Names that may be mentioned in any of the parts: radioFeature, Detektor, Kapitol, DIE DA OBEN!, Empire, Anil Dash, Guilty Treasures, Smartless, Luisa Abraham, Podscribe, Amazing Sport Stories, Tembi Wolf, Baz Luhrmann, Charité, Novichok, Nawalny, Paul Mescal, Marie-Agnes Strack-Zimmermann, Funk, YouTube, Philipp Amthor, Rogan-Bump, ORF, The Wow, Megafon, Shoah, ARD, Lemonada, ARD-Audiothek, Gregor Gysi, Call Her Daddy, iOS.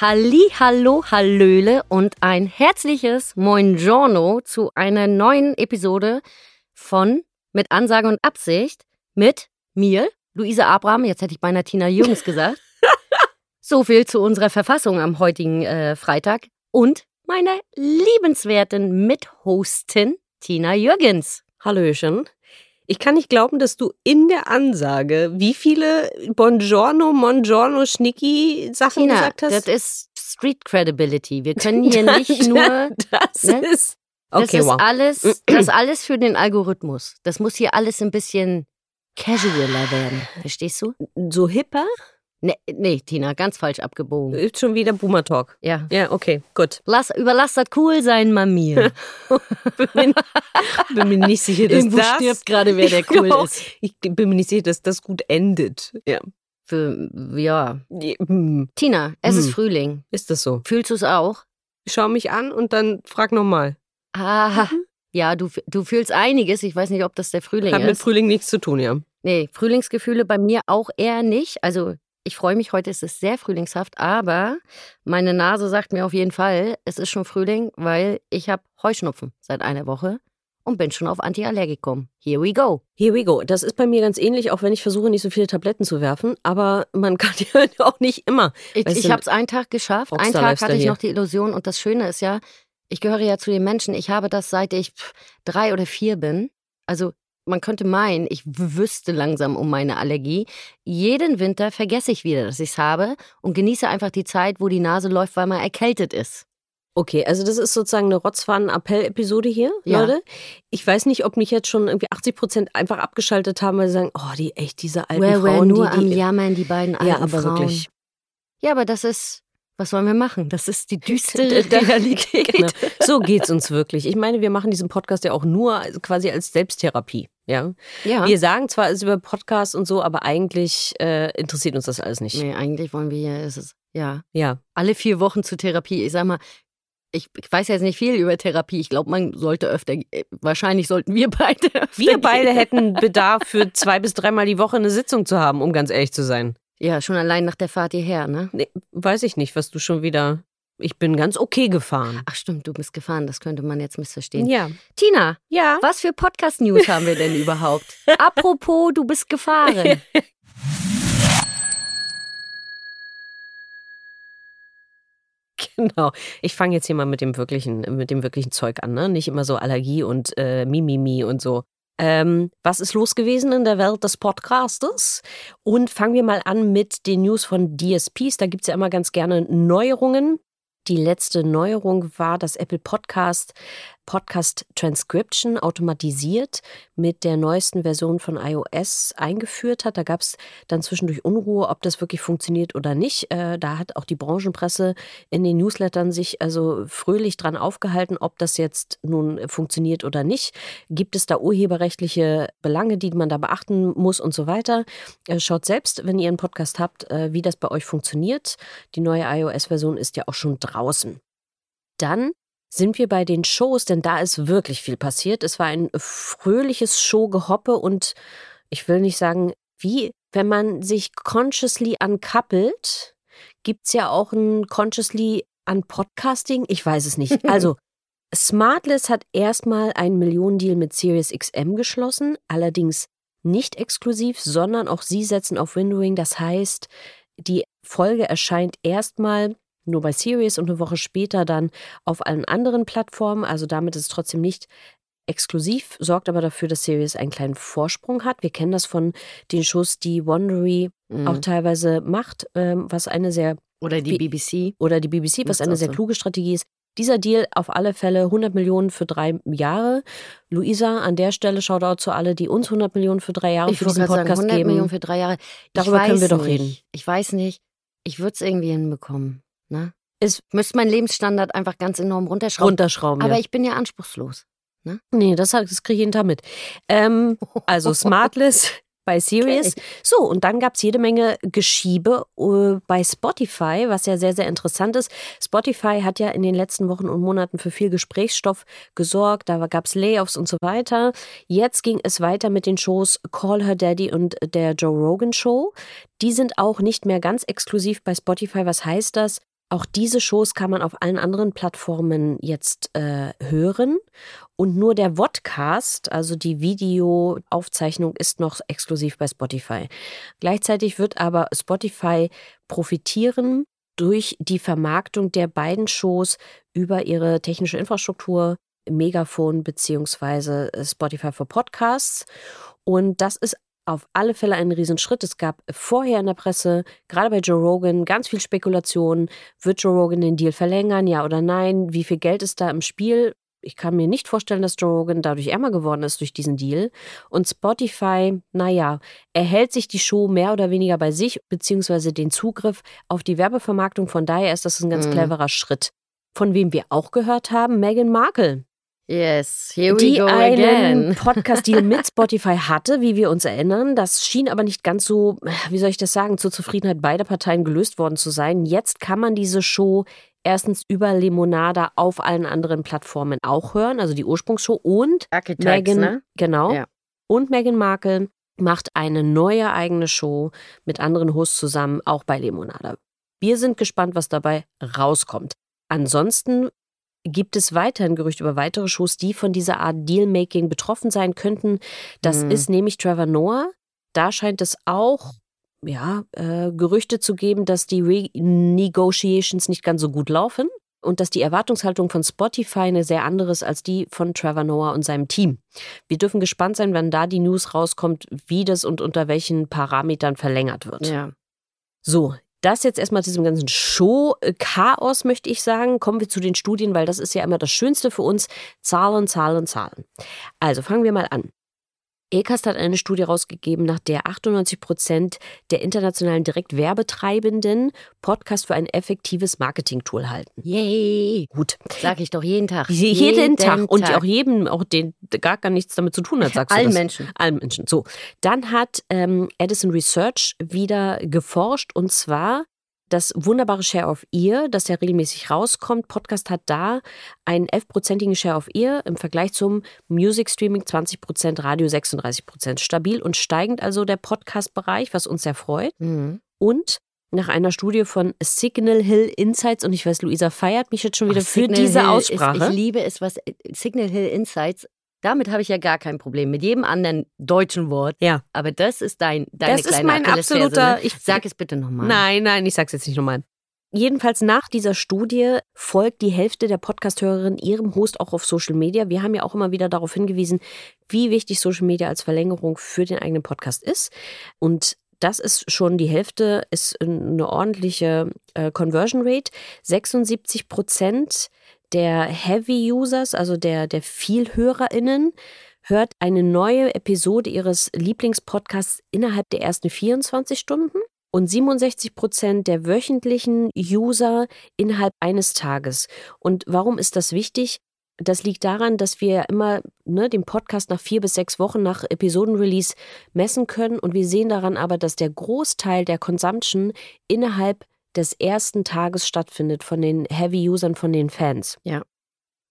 Halli, hallo, hallöle und ein herzliches Moingiorno zu einer neuen Episode von Mit Ansage und Absicht mit mir, Luisa Abraham, jetzt hätte ich beinahe Tina Jürgens gesagt. So viel zu unserer Verfassung am heutigen Freitag und meiner liebenswerten Mithostin Tina Jürgens. Hallöchen. Ich kann nicht glauben, dass du in der Ansage wie viele Buongiorno, Mongiorno, Schnicki-Sachen gesagt hast. Das ist Street Credibility. Wir können hier nicht nur... Das ist alles für den Algorithmus. Das muss hier alles ein bisschen casualer werden. Verstehst du? So hipper? Nee, Tina, ganz falsch abgebogen. Ist schon wieder Boomer-Talk. Ja, okay, gut. Überlass das cool sein mal mir. bin mir nicht sicher, dass irgendwo das... stirbt gerade, wer der cool ist. Ich bin mir nicht sicher, dass das gut endet. Ja. Tina, es ist Frühling. Ist das so? Fühlst du es auch? Schau mich an und dann frag nochmal. Ah, ja, du fühlst einiges. Ich weiß nicht, ob das der Frühling ist. Hat mit Frühling nichts zu tun, ja. Nee, Frühlingsgefühle bei mir auch eher nicht. Also... ich freue mich, heute ist es sehr frühlingshaft, aber meine Nase sagt mir auf jeden Fall, es ist schon Frühling, weil ich habe Heuschnupfen seit einer Woche und bin schon auf Antiallergikum. Here we go. Here we go. Das ist bei mir ganz ähnlich, auch wenn ich versuche, nicht so viele Tabletten zu werfen, aber man kann ja auch nicht immer. Ich habe es einen Tag geschafft, einen Tag hatte ich noch die Illusion und das Schöne ist ja, ich gehöre ja zu den Menschen, ich habe das seit ich 3 oder 4 bin, also... man könnte meinen, ich wüsste langsam um meine Allergie. Jeden Winter vergesse ich wieder, dass ich es habe und genieße einfach die Zeit, wo die Nase läuft, weil man erkältet ist. Okay, also das ist sozusagen eine Rotzfahren-Appell-Episode hier, ja. Leute. Ich weiß nicht, ob mich jetzt schon irgendwie 80% einfach abgeschaltet haben, weil sie sagen, oh, diese alten Frauen. Nur die, am Jammern, die beiden alten Frauen. Ja, aber wirklich. Ja, aber das ist... was sollen wir machen? Das ist die düstere Realität. Genau. So geht's uns wirklich. Ich meine, wir machen diesen Podcast ja auch nur quasi als Selbsttherapie. Ja. Wir sagen zwar alles über Podcasts und so, aber eigentlich interessiert uns das alles nicht. Nee, eigentlich wollen wir hier, alle 4 Wochen zur Therapie. Ich sag mal, ich weiß jetzt nicht viel über Therapie. Ich glaube, man sollte öfter, wahrscheinlich sollten wir beide öfter gehen. Hätten Bedarf für 2 bis 3 Mal die Woche eine Sitzung zu haben, um ganz ehrlich zu sein. Ja, schon allein nach der Fahrt hierher, ne? Nee, weiß ich nicht, was du schon wieder... ich bin ganz okay gefahren. Ach stimmt, du bist gefahren, das könnte man jetzt missverstehen. Ja. Tina, ja? Was für Podcast-News haben wir denn überhaupt? Apropos, du bist gefahren. Genau, ich fange jetzt hier mal mit dem wirklichen Zeug an, ne? Nicht immer so Allergie und Mimimi und so. Was ist los gewesen in der Welt des Podcastes? Und fangen wir mal an mit den News von DSPs. Da gibt es ja immer ganz gerne Neuerungen. Die letzte Neuerung war, dass Apple Podcast Transcription automatisiert mit der neuesten Version von iOS eingeführt hat. Da gab es dann zwischendurch Unruhe, ob das wirklich funktioniert oder nicht. Da hat auch die Branchenpresse in den Newslettern sich also fröhlich dran aufgehalten, ob das jetzt nun funktioniert oder nicht. Gibt es da urheberrechtliche Belange, die man da beachten muss und so weiter? Schaut selbst, wenn ihr einen Podcast habt, wie das bei euch funktioniert. Die neue iOS-Version ist ja auch schon draußen. Dann sind wir bei den Shows, denn da ist wirklich viel passiert. Es war ein fröhliches Showgehoppe und ich will nicht sagen, wie, wenn man sich consciously uncoupelt, gibt es ja auch ein consciously unpodcasting. Ich weiß es nicht. Also Smartless hat erstmal einen Millionendeal mit Sirius XM geschlossen, allerdings nicht exklusiv, sondern auch sie setzen auf Windowing. Das heißt, die Folge erscheint erstmal nur bei Sirius und eine Woche später dann auf allen anderen Plattformen. Also damit ist es trotzdem nicht exklusiv, sorgt aber dafür, dass Sirius einen kleinen Vorsprung hat. Wir kennen das von den Shows, die Wondery auch teilweise macht, was eine sehr... Oder die BBC, was eine sehr kluge Strategie ist. Dieser Deal auf alle Fälle 100 Millionen für 3 Jahre. Luisa, an der Stelle Shoutout zu alle, die uns 100 Millionen für 3 Jahre für diesen Podcast geben. 100 Millionen für 3 Jahre. Darüber können wir doch reden. Ich weiß nicht. Ich würde es irgendwie hinbekommen. Ne? Ich müsste meinen Lebensstandard einfach ganz enorm runterschrauben. Aber ich bin ja anspruchslos. Ne? Nee, das kriege ich jeden Tag mit. Also Smartless bei Sirius. So, und dann gab es jede Menge Geschiebe bei Spotify, was ja sehr, sehr interessant ist. Spotify hat ja in den letzten Wochen und Monaten für viel Gesprächsstoff gesorgt. Da gab es Layoffs und so weiter. Jetzt ging es weiter mit den Shows Call Her Daddy und der Joe Rogan Show. Die sind auch nicht mehr ganz exklusiv bei Spotify. Was heißt das? Auch diese Shows kann man auf allen anderen Plattformen jetzt hören. Und nur der Vodcast, also die Videoaufzeichnung, ist noch exklusiv bei Spotify. Gleichzeitig wird aber Spotify profitieren durch die Vermarktung der beiden Shows über ihre technische Infrastruktur, Megafon bzw. Spotify for Podcasts. Und das ist auf alle Fälle ein Riesenschritt. Es gab vorher in der Presse, gerade bei Joe Rogan, ganz viel Spekulationen. Wird Joe Rogan den Deal verlängern, ja oder nein? Wie viel Geld ist da im Spiel? Ich kann mir nicht vorstellen, dass Joe Rogan dadurch ärmer geworden ist durch diesen Deal. Und Spotify, naja, erhält sich die Show mehr oder weniger bei sich, beziehungsweise den Zugriff auf die Werbevermarktung. Von daher ist das ein ganz cleverer Schritt. Von wem wir auch gehört haben, Meghan Markle. Yes, here we go again. Die einen Podcast-Deal mit Spotify hatte, wie wir uns erinnern. Das schien aber nicht ganz so, wie soll ich das sagen, zur Zufriedenheit beider Parteien gelöst worden zu sein. Jetzt kann man diese Show erstens über Lemonada auf allen anderen Plattformen auch hören, also die Ursprungsshow. Und Meghan, ne? Genau. Ja. Und Meghan Markle macht eine neue eigene Show mit anderen Hosts zusammen, auch bei Lemonada. Wir sind gespannt, was dabei rauskommt. Ansonsten gibt es weiterhin Gerüchte über weitere Shows, die von dieser Art Dealmaking betroffen sein könnten. Das ist nämlich Trevor Noah. Da scheint es auch Gerüchte zu geben, dass die Renegotiations nicht ganz so gut laufen und dass die Erwartungshaltung von Spotify eine sehr andere ist als die von Trevor Noah und seinem Team. Wir dürfen gespannt sein, wenn da die News rauskommt, wie das und unter welchen Parametern verlängert wird. Ja. So, das jetzt erstmal zu diesem ganzen Show-Chaos, möchte ich sagen. Kommen wir zu den Studien, weil das ist ja immer das Schönste für uns. Zahlen, Zahlen, Zahlen. Also fangen wir mal an. Acast hat eine Studie rausgegeben, nach der 98% der internationalen Direktwerbetreibenden Podcast für ein effektives Marketing-Tool halten. Yay! Gut. Sag ich doch jeden Tag. Jeden Tag. Und auch jedem, auch den gar nichts damit zu tun hat, sagst du das. Allen Menschen. So. Dann hat Edison Research wieder geforscht, und zwar das wunderbare Share of Ear, das ja regelmäßig rauskommt. Podcast hat da einen 11%igen Share of Ear im Vergleich zum Music Streaming 20%, Radio 36%. Stabil und steigend also der Podcast-Bereich, was uns sehr freut. Mhm. Und nach einer Studie von Signal Hill Insights, und ich weiß, Luisa feiert mich jetzt schon wieder für diese Aussprache. Ich liebe es, was Signal Hill Insights, damit habe ich ja gar kein Problem, mit jedem anderen deutschen Wort. Ja. Aber das ist deine kleine Achillesferse. Das ist mein absoluter... Ne? Sag es bitte nochmal. Nein, ich sag's jetzt nicht nochmal. Jedenfalls nach dieser Studie folgt die Hälfte der Podcast-Hörerinnen ihrem Host auch auf Social Media. Wir haben ja auch immer wieder darauf hingewiesen, wie wichtig Social Media als Verlängerung für den eigenen Podcast ist. Und das ist schon die Hälfte, ist eine ordentliche Conversion Rate. 76% der Heavy-Users, also der VielhörerInnen, hört eine neue Episode ihres Lieblingspodcasts innerhalb der ersten 24 Stunden und 67% der wöchentlichen User innerhalb eines Tages. Und warum ist das wichtig? Das liegt daran, dass wir immer den Podcast nach 4 bis 6 Wochen nach Episodenrelease messen können. Und wir sehen daran aber, dass der Großteil der Consumption innerhalb des ersten Tages stattfindet von den Heavy-Usern, von den Fans. Ja.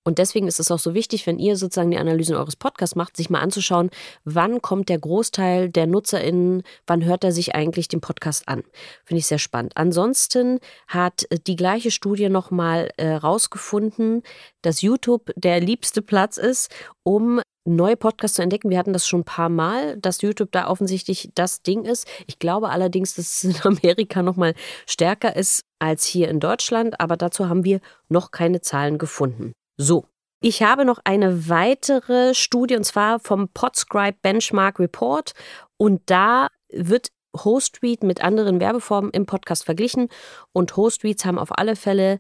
Und deswegen ist es auch so wichtig, wenn ihr sozusagen die Analysen eures Podcasts macht, sich mal anzuschauen, wann kommt der Großteil der NutzerInnen, wann hört er sich eigentlich den Podcast an. Finde ich sehr spannend. Ansonsten hat die gleiche Studie nochmal rausgefunden, dass YouTube der liebste Platz ist, um neue Podcasts zu entdecken. Wir hatten das schon ein paar Mal, dass YouTube da offensichtlich das Ding ist. Ich glaube allerdings, dass es in Amerika noch mal stärker ist als hier in Deutschland. Aber dazu haben wir noch keine Zahlen gefunden. So, ich habe noch eine weitere Studie, und zwar vom Podscribe Benchmark Report. Und da wird Host-Read mit anderen Werbeformen im Podcast verglichen. Und Host-Reads haben auf alle Fälle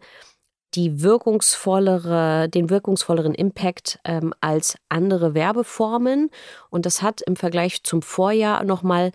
den wirkungsvolleren Impact als andere Werbeformen. Und das hat im Vergleich zum Vorjahr nochmal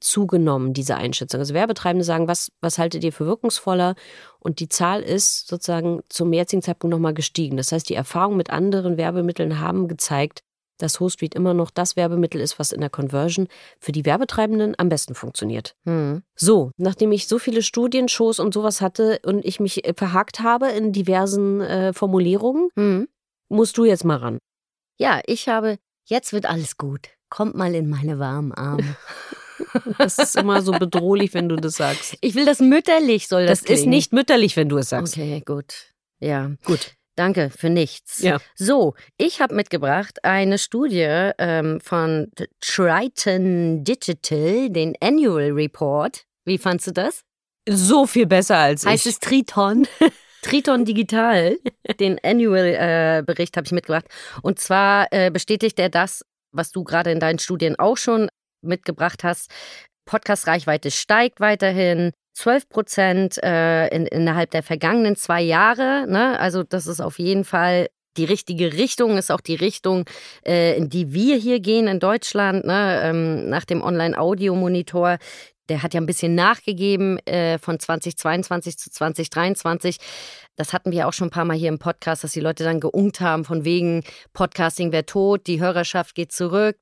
zugenommen, diese Einschätzung. Also Werbetreibende sagen, was haltet ihr für wirkungsvoller? Und die Zahl ist sozusagen zum jetzigen Zeitpunkt nochmal gestiegen. Das heißt, die Erfahrungen mit anderen Werbemitteln haben gezeigt, dass Host-Read immer noch das Werbemittel ist, was in der Conversion für die Werbetreibenden am besten funktioniert. Hm. So, nachdem ich so viele Studienshows und sowas hatte und ich mich verhakt habe in diversen Formulierungen, musst du jetzt mal ran. Ja, ich habe, jetzt wird alles gut. Kommt mal in meine warmen Arme. Das ist immer so bedrohlich, wenn du das sagst. Ich will das mütterlich, soll das klingen. Das ist nicht mütterlich, wenn du es sagst. Okay, gut. Ja, gut. Danke für nichts. Ja. So, ich habe mitgebracht eine Studie von Triton Digital, den Annual Report. Wie fandst du das? So viel besser als ich. Heißt es Triton? Triton Digital, den Annual Bericht habe ich mitgebracht. Und zwar bestätigt er das, was du gerade in deinen Studien auch schon mitgebracht hast. Podcast-Reichweite steigt weiterhin. 12% innerhalb der vergangenen 2 Jahre. Ne? Also das ist auf jeden Fall die richtige Richtung, ist auch die Richtung, in die wir hier gehen in Deutschland. Ne? Nach dem Online-Audio-Monitor, der hat ja ein bisschen nachgegeben von 2022 zu 2023. Das hatten wir auch schon ein paar Mal hier im Podcast, dass die Leute dann geunkt haben von wegen Podcasting wäre tot, die Hörerschaft geht zurück,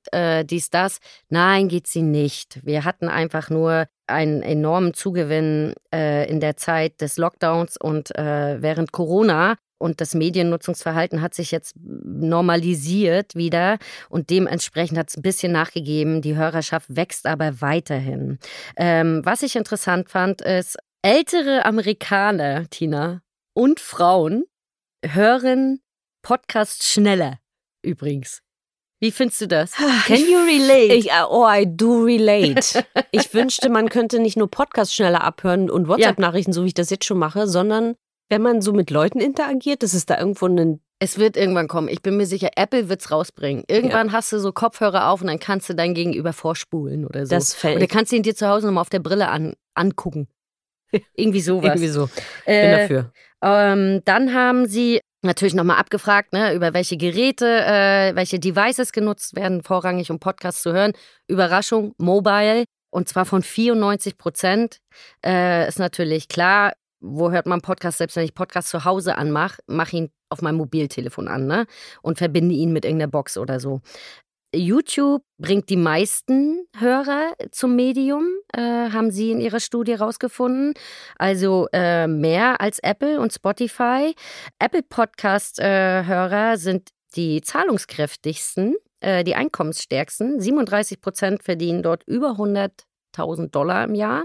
dies, das. Nein, geht sie nicht. Wir hatten einfach nur einen enormen Zugewinn in der Zeit des Lockdowns und während Corona. Und das Mediennutzungsverhalten hat sich jetzt normalisiert wieder und dementsprechend hat es ein bisschen nachgegeben. Die Hörerschaft wächst aber weiterhin. Was ich interessant fand, ist, ältere Amerikaner, Tina, und Frauen hören Podcasts schneller übrigens. Wie findest du das? Can you relate? I do relate. Ich wünschte, man könnte nicht nur Podcasts schneller abhören und WhatsApp-Nachrichten, so wie ich das jetzt schon mache, sondern wenn man so mit Leuten interagiert, das ist da irgendwo ein... Es wird irgendwann kommen. Ich bin mir sicher, Apple wird's rausbringen. Irgendwann hast du so Kopfhörer auf und dann kannst du dein Gegenüber vorspulen oder so. Das fällt. Oder kannst du ihn dir zu Hause nochmal auf der Brille angucken. Irgendwie sowas. Irgendwie so. Bin dafür. Dann haben sie natürlich nochmal abgefragt, ne, über welche Geräte, welche Devices genutzt werden, vorrangig um Podcasts zu hören. Überraschung, Mobile. Und zwar von 94%. Ist natürlich klar. Wo hört man Podcast? Selbst wenn ich Podcast zu Hause anmache, mache ihn auf meinem Mobiltelefon an, ne? Und verbinde ihn mit irgendeiner Box oder so. YouTube bringt die meisten Hörer zum Medium, haben sie in ihrer Studie rausgefunden. Also mehr als Apple und Spotify. Apple Podcast-Hörer sind die zahlungskräftigsten, die einkommensstärksten. 37% verdienen dort über $100.000 im Jahr.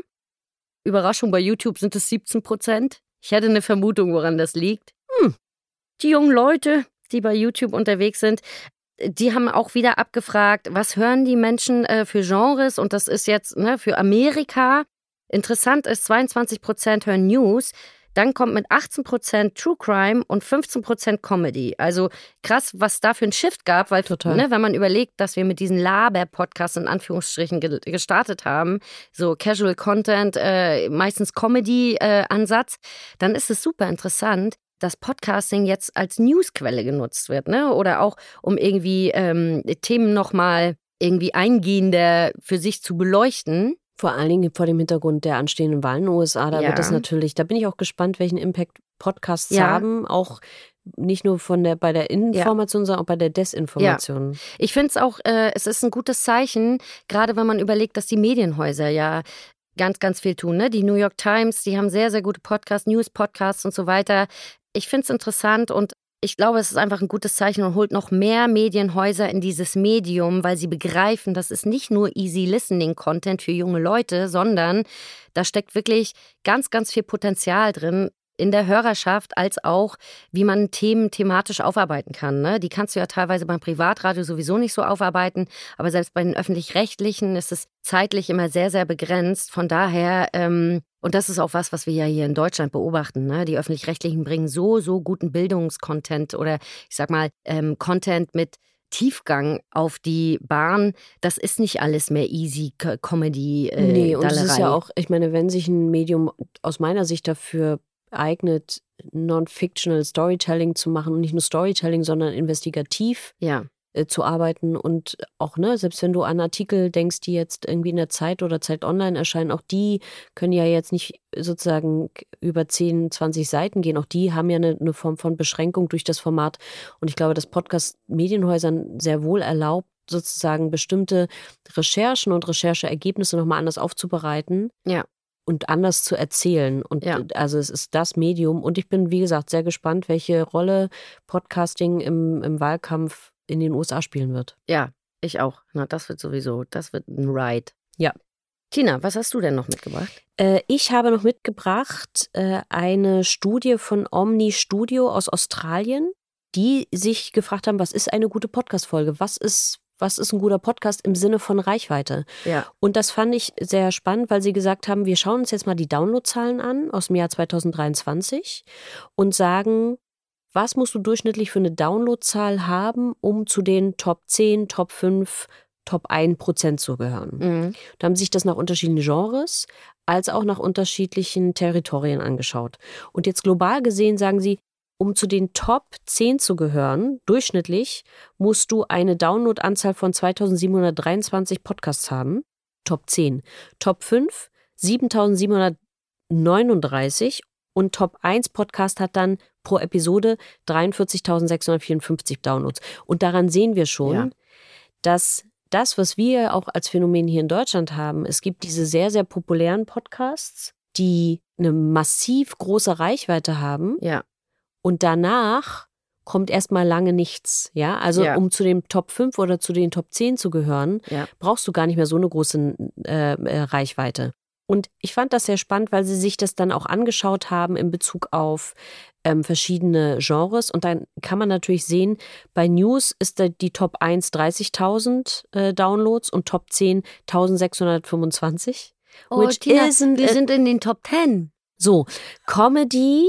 Überraschung, bei YouTube sind es 17%. Ich hätte eine Vermutung, woran das liegt. Die jungen Leute, die bei YouTube unterwegs sind, die haben auch wieder abgefragt, was hören die Menschen für Genres? Und das ist jetzt für Amerika. Interessant ist, 22% hören News. Dann kommt mit 18% True Crime und 15% Comedy. Also krass, was da für ein Shift gab, weil wenn man überlegt, dass wir mit diesen Laber-Podcasts in Anführungsstrichen gestartet haben, so Casual Content, meistens Comedy-Ansatz, dann ist es super interessant, dass Podcasting jetzt als Newsquelle genutzt wird, ne? Oder auch um irgendwie Themen nochmal irgendwie eingehender für sich zu beleuchten. Vor allen Dingen vor dem Hintergrund der anstehenden Wahlen in den USA, wird das natürlich, da bin ich auch gespannt, welchen Impact Podcasts haben, auch nicht nur bei der Information, sondern auch bei der Desinformation. Ja. Ich finde es auch, es ist ein gutes Zeichen, gerade wenn man überlegt, dass die Medienhäuser ja ganz, ganz viel tun, ne? Die New York Times, die haben sehr, sehr gute Podcasts, News-Podcasts und so weiter. Ich finde es interessant und ich glaube, es ist einfach ein gutes Zeichen und holt noch mehr Medienhäuser in dieses Medium, weil sie begreifen, das ist nicht nur Easy-Listening-Content für junge Leute, sondern da steckt wirklich ganz, ganz viel Potenzial drin in der Hörerschaft als auch, wie man Themen thematisch aufarbeiten kann. Ne? Die kannst du ja teilweise beim Privatradio sowieso nicht so aufarbeiten, aber selbst bei den Öffentlich-Rechtlichen ist es zeitlich immer sehr, sehr begrenzt. Von daher, und das ist auch was wir ja hier in Deutschland beobachten. Ne? Die Öffentlich-Rechtlichen bringen so guten Bildungscontent oder ich sag mal Content mit Tiefgang auf die Bahn, das ist nicht alles mehr easy Comedy. Nee, und es ist ja auch, ich meine, wenn sich ein Medium aus meiner Sicht dafür eignet, non-fictional Storytelling zu machen und nicht nur Storytelling, sondern investigativ zu arbeiten und auch, ne, selbst wenn du an Artikel denkst, die jetzt irgendwie in der Zeit oder Zeit Online erscheinen, auch die können ja jetzt nicht sozusagen über 10, 20 Seiten gehen. Auch die haben ja eine Form von Beschränkung durch das Format. Und ich glaube, dass Podcast Medienhäusern sehr wohl erlaubt, sozusagen bestimmte Recherchen und Rechercheergebnisse nochmal anders aufzubereiten. Ja. Und anders zu erzählen. Und also es ist das Medium. Und ich bin, wie gesagt, sehr gespannt, welche Rolle Podcasting im Wahlkampf in den USA spielen wird. Ja, ich auch. Na, das wird sowieso, das wird ein Ride. Ja. Tina, was hast du denn noch mitgebracht? Ich habe noch mitgebracht eine Studie von Omni Studio aus Australien, die sich gefragt haben, was ist eine gute Podcast-Folge? Was ist ein guter Podcast im Sinne von Reichweite? Ja. Und das fand ich sehr spannend, weil sie gesagt haben, wir schauen uns jetzt mal die Downloadzahlen an aus dem Jahr 2023 und sagen, was musst du durchschnittlich für eine Downloadzahl haben, um zu den Top 10, Top 5, Top 1% zu gehören? Mhm. Da haben sich das nach unterschiedlichen Genres als auch nach unterschiedlichen Territorien angeschaut. Und jetzt global gesehen sagen sie, um zu den Top 10 zu gehören, durchschnittlich, musst du eine Downloadanzahl von 2723 Podcasts haben. Top 10. Top 5, 7739. Und Top 1 Podcast hat dann pro Episode 43.654 Downloads. Und daran sehen wir schon, dass das, was wir auch als Phänomen hier in Deutschland haben, es gibt diese sehr, sehr populären Podcasts, die eine massiv große Reichweite haben. Ja. Und danach kommt erstmal lange nichts. Ja, also um zu den Top 5 oder zu den Top 10 zu gehören, brauchst du gar nicht mehr so eine große Reichweite. Und ich fand das sehr spannend, weil sie sich das dann auch angeschaut haben in Bezug auf verschiedene Genres. Und dann kann man natürlich sehen, bei News ist da die Top 1 30.000 Downloads und Top 10 1.625. Oh, Tina, wir sind in den Top 10. So, Comedy,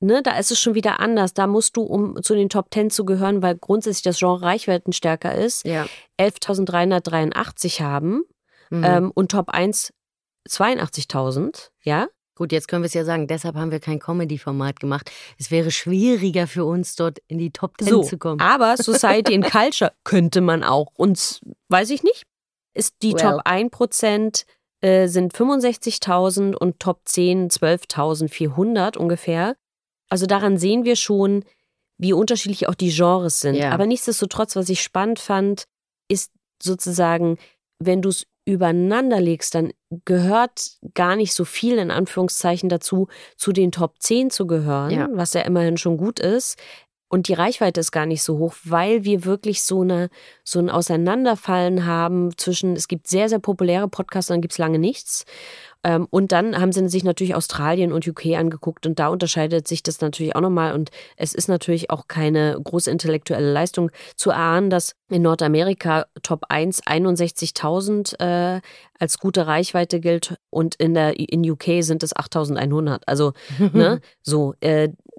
ne, da ist es schon wieder anders. Da musst du, um zu den Top 10 zu gehören, weil grundsätzlich das Genre reichweitenstärker ist, 11.383 haben und Top 1 82.000, ja. Gut, jetzt können wir es ja sagen, deshalb haben wir kein Comedy-Format gemacht. Es wäre schwieriger für uns, dort in die Top 10 zu kommen. Aber Society and Culture könnte man auch uns, weiß ich nicht, ist die Top 1% sind 65.000 und Top 10 12.400 ungefähr. Also daran sehen wir schon, wie unterschiedlich auch die Genres sind. Ja. Aber nichtsdestotrotz, was ich spannend fand, ist sozusagen, wenn du es übereinander legst, dann gehört gar nicht so viel in Anführungszeichen dazu, zu den Top 10 zu gehören, was ja immerhin schon gut ist. Und die Reichweite ist gar nicht so hoch, weil wir wirklich so ein Auseinanderfallen haben zwischen, es gibt sehr, sehr populäre Podcasts, dann gibt es lange nichts. Und dann haben sie sich natürlich Australien und UK angeguckt und da unterscheidet sich das natürlich auch nochmal. Und es ist natürlich auch keine große intellektuelle Leistung zu erahnen, dass in Nordamerika Top 1 61.000 als gute Reichweite gilt und in UK sind es 8.100. Also, ne, so,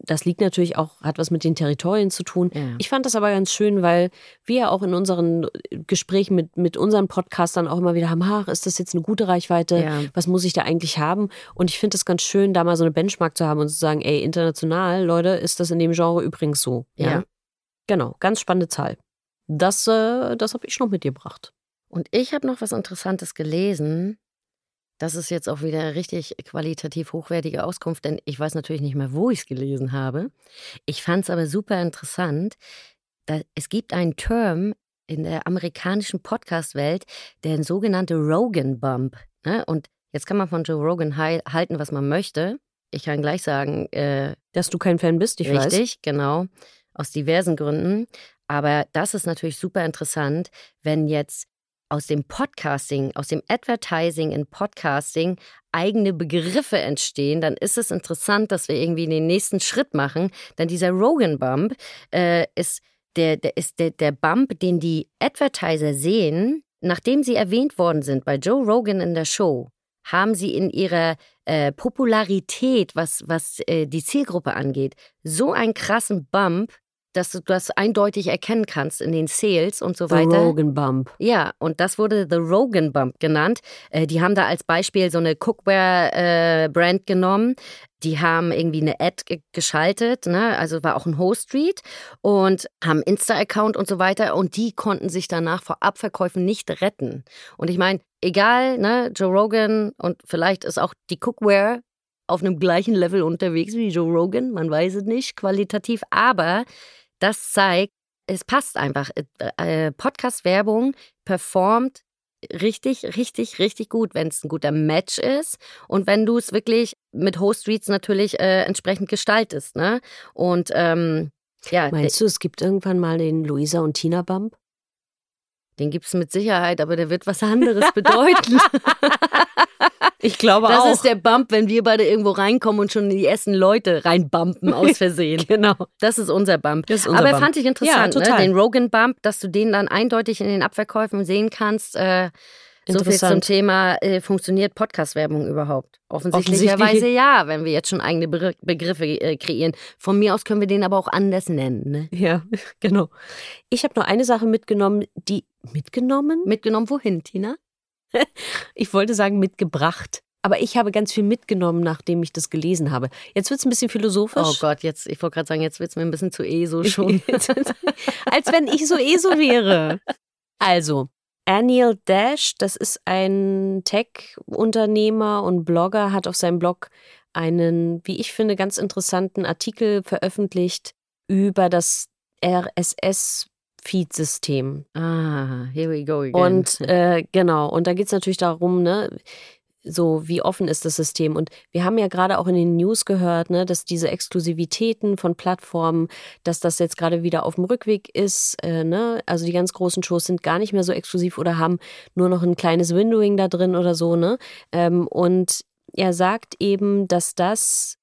das liegt natürlich auch, hat was mit den Territorien zu tun. Ja. Ich fand das aber ganz schön, weil wir auch in unseren Gesprächen mit unseren Podcastern auch immer wieder haben, ist das jetzt eine gute Reichweite? Ja. Was muss ich da eigentlich haben? Und ich finde das ganz schön, da mal so eine Benchmark zu haben und zu sagen, ey, international, Leute, ist das in dem Genre übrigens so. Ja. Ja. Genau, ganz spannende Zahl. Das habe ich noch mitgebracht. Und ich habe noch was Interessantes gelesen. Das ist jetzt auch wieder richtig qualitativ hochwertige Auskunft, denn ich weiß natürlich nicht mehr, wo ich es gelesen habe. Ich fand es aber super interessant. Es gibt einen Term in der amerikanischen Podcast-Welt, der sogenannte Rogan-Bump. Ne? Und jetzt kann man von Joe Rogan halten, was man möchte. Ich kann gleich sagen, dass du kein Fan bist, ich weiß. Richtig, genau. Aus diversen Gründen. Aber das ist natürlich super interessant, wenn jetzt aus dem Podcasting, aus dem Advertising in Podcasting eigene Begriffe entstehen, dann ist es interessant, dass wir irgendwie den nächsten Schritt machen. Denn dieser Rogan-Bump ist der Bump, den die Advertiser sehen, nachdem sie erwähnt worden sind bei Joe Rogan in der Show. Haben sie in ihrer Popularität, was die Zielgruppe angeht, so einen krassen Bump, dass du das eindeutig erkennen kannst in den Sales und so weiter. The Rogan Bump. Ja, und das wurde The Rogan Bump genannt. Die haben da als Beispiel so eine Cookware-Brand genommen. Die haben irgendwie eine Ad geschaltet, ne? Also war auch ein Host-Read und haben Insta-Account und so weiter. Und die konnten sich danach vor Abverkäufen nicht retten. Und ich meine, egal, ne? Joe Rogan und vielleicht ist auch die Cookware auf einem gleichen Level unterwegs wie Joe Rogan. Man weiß es nicht, qualitativ. Aber das zeigt, es passt einfach. Podcast-Werbung performt richtig gut, wenn es ein guter Match ist und wenn du es wirklich mit Host-Reads natürlich entsprechend gestaltest. Ne? Und ja. Meinst du, es gibt irgendwann mal den Luisa und Tina Bump? Den gibt es mit Sicherheit, aber der wird was anderes bedeuten. Ich glaube auch. Das ist der Bump, wenn wir beide irgendwo reinkommen und schon in die ersten Leute reinbumpen aus Versehen. Genau. Das ist unser Bump. Das ist unser Aber Bump. Fand ich interessant, ja, ne? Den Rogan-Bump, dass du den dann eindeutig in den Abverkäufen sehen kannst. So viel zum Thema, funktioniert Podcast-Werbung überhaupt? Offensichtlicherweise ja, wenn wir jetzt schon eigene Begriffe kreieren. Von mir aus können wir den aber auch anders nennen. Ne? Ja, genau. Ich habe nur eine Sache mitgenommen, die... Mitgenommen? Mitgenommen wohin, Tina? Ich wollte sagen mitgebracht, aber ich habe ganz viel mitgenommen, nachdem ich das gelesen habe. Jetzt wird es ein bisschen philosophisch. Oh Gott, ich wollte gerade sagen, jetzt wird es mir ein bisschen zu ESO schon. Als wenn ich so ESO wäre. Also, Anil Dash, das ist ein Tech-Unternehmer und Blogger, hat auf seinem Blog einen, wie ich finde, ganz interessanten Artikel veröffentlicht über das RSS Feed-System. Ah, here we go again. Und genau, und da geht es natürlich darum, ne, so wie offen ist das System. Und wir haben ja gerade auch in den News gehört, ne, dass diese Exklusivitäten von Plattformen, dass das jetzt gerade wieder auf dem Rückweg ist. Ne? Also die ganz großen Shows sind gar nicht mehr so exklusiv oder haben nur noch ein kleines Windowing da drin oder so. Ne? Und er sagt eben, dass das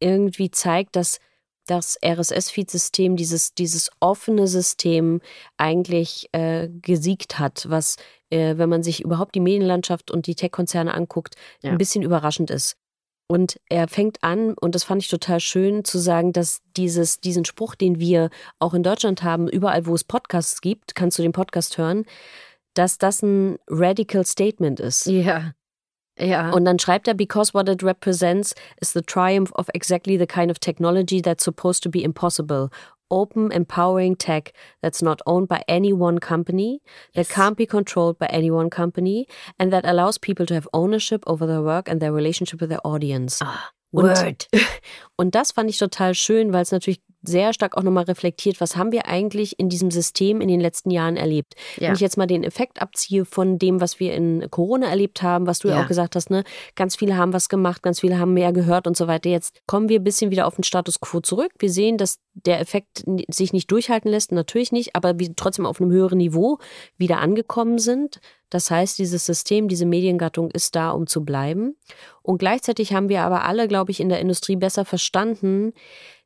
irgendwie zeigt, dass das RSS-Feed-System, dieses offene System eigentlich gesiegt hat, was, wenn man sich überhaupt die Medienlandschaft und die Tech-Konzerne anguckt, ja, ein bisschen überraschend ist. Und er fängt an, und das fand ich total schön, zu sagen, dass diesen Spruch, den wir auch in Deutschland haben, überall wo es Podcasts gibt, kannst du den Podcast hören, dass das ein Radical Statement ist. Ja. Ja. Und dann schreibt er, because what it represents is the triumph of exactly the kind of technology that's supposed to be impossible. Open, empowering tech that's not owned by any one company, that can't be controlled by any one company, and that allows people to have ownership over their work and their relationship with their audience. Ah, word. Und das fand ich total schön, weil es natürlich sehr stark auch nochmal reflektiert, was haben wir eigentlich in diesem System in den letzten Jahren erlebt. Ja. Wenn ich jetzt mal den Effekt abziehe von dem, was wir in Corona erlebt haben, was du ja auch gesagt hast, ne, ganz viele haben was gemacht, ganz viele haben mehr gehört und so weiter. Jetzt kommen wir ein bisschen wieder auf den Status quo zurück. Wir sehen, dass der Effekt sich nicht durchhalten lässt, natürlich nicht, aber wir trotzdem auf einem höheren Niveau wieder angekommen sind. Das heißt, dieses System, diese Mediengattung ist da, um zu bleiben. Und gleichzeitig haben wir aber alle, glaube ich, in der Industrie besser verstanden,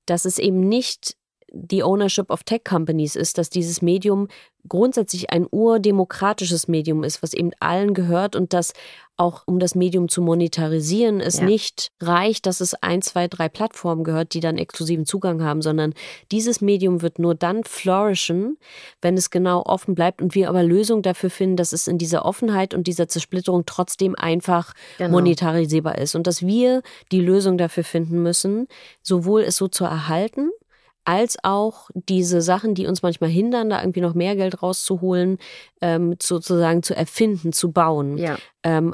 dass es eben nicht die Ownership of Tech Companies ist, dass dieses Medium grundsätzlich ein urdemokratisches Medium ist, was eben allen gehört und dass auch, um das Medium zu monetarisieren, es nicht reicht, dass es 1, 2, 3 Plattformen gehört, die dann exklusiven Zugang haben, sondern dieses Medium wird nur dann flourishen, wenn es genau offen bleibt und wir aber Lösungen dafür finden, dass es in dieser Offenheit und dieser Zersplitterung trotzdem einfach monetarisierbar ist und dass wir die Lösung dafür finden müssen, sowohl es so zu erhalten, als auch diese Sachen, die uns manchmal hindern, da irgendwie noch mehr Geld rauszuholen, sozusagen zu erfinden, zu bauen. Ja.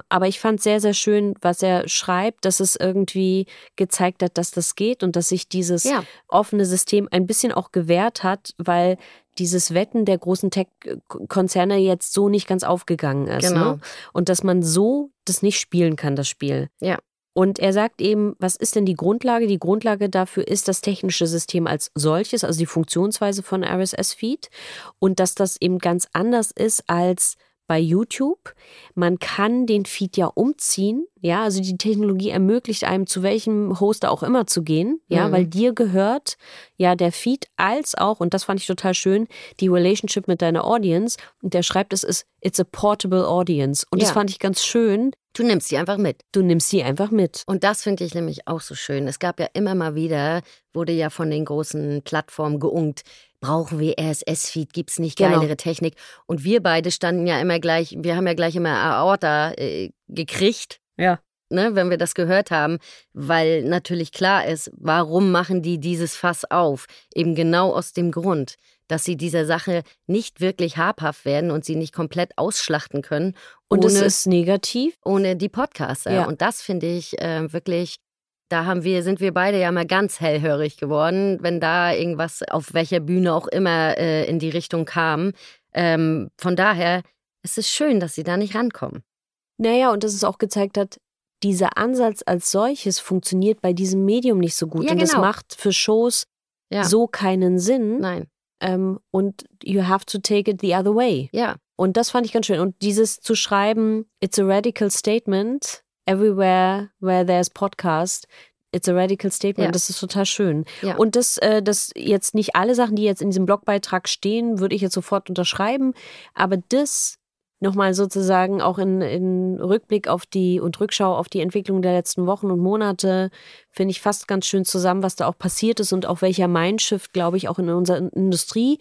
Aber ich fand sehr, sehr schön, was er schreibt, dass es irgendwie gezeigt hat, dass das geht und dass sich dieses offene System ein bisschen auch gewehrt hat, weil dieses Wetten der großen Tech-Konzerne jetzt so nicht ganz aufgegangen ist. Genau. Ne? Und dass man so das nicht spielen kann, das Spiel. Ja. Und er sagt eben, was ist denn die Grundlage? Die Grundlage dafür ist das technische System als solches, also die Funktionsweise von RSS-Feed. Und dass das eben ganz anders ist als bei YouTube. Man kann den Feed ja umziehen. Ja, also die Technologie ermöglicht einem, zu welchem Hoster auch immer zu gehen. Ja, weil dir gehört ja der Feed als auch, und das fand ich total schön, die Relationship mit deiner Audience. Und der schreibt, es ist, it's a portable audience. Und das fand ich ganz schön. Du nimmst sie einfach mit. Du nimmst sie einfach mit. Und das finde ich nämlich auch so schön. Es gab ja immer mal wieder, wurde ja von den großen Plattformen geunkt, brauchen wir RSS-Feed, gibt es nicht geilere Technik. Und wir beide standen ja immer gleich, wir haben ja gleich immer Aorta gekriegt, ne, wenn wir das gehört haben, weil natürlich klar ist, warum machen die dieses Fass auf? Eben genau aus dem Grund, dass sie dieser Sache nicht wirklich habhaft werden und sie nicht komplett ausschlachten können. Und es ist negativ. Ohne die Podcaster. Ja. Und das finde ich wirklich... Da sind wir beide ja mal ganz hellhörig geworden, wenn da irgendwas auf welcher Bühne auch immer in die Richtung kam. Von daher ist es schön, dass sie da nicht rankommen. Naja, und dass es auch gezeigt hat, dieser Ansatz als solches funktioniert bei diesem Medium nicht so gut. Ja, und das macht für Shows so keinen Sinn. Nein. Und you have to take it the other way. Ja. Und das fand ich ganz schön. Und dieses zu schreiben, it's a radical statement... Everywhere where there's podcast, it's a radical statement. Ja. Das ist total schön. Ja. Und das jetzt nicht alle Sachen, die jetzt in diesem Blogbeitrag stehen, würde ich jetzt sofort unterschreiben. Aber das nochmal sozusagen auch in Rückblick auf die und Rückschau auf die Entwicklung der letzten Wochen und Monate, finde ich fast ganz schön zusammen, was da auch passiert ist und auch welcher Mindshift, glaube ich, auch in unserer Industrie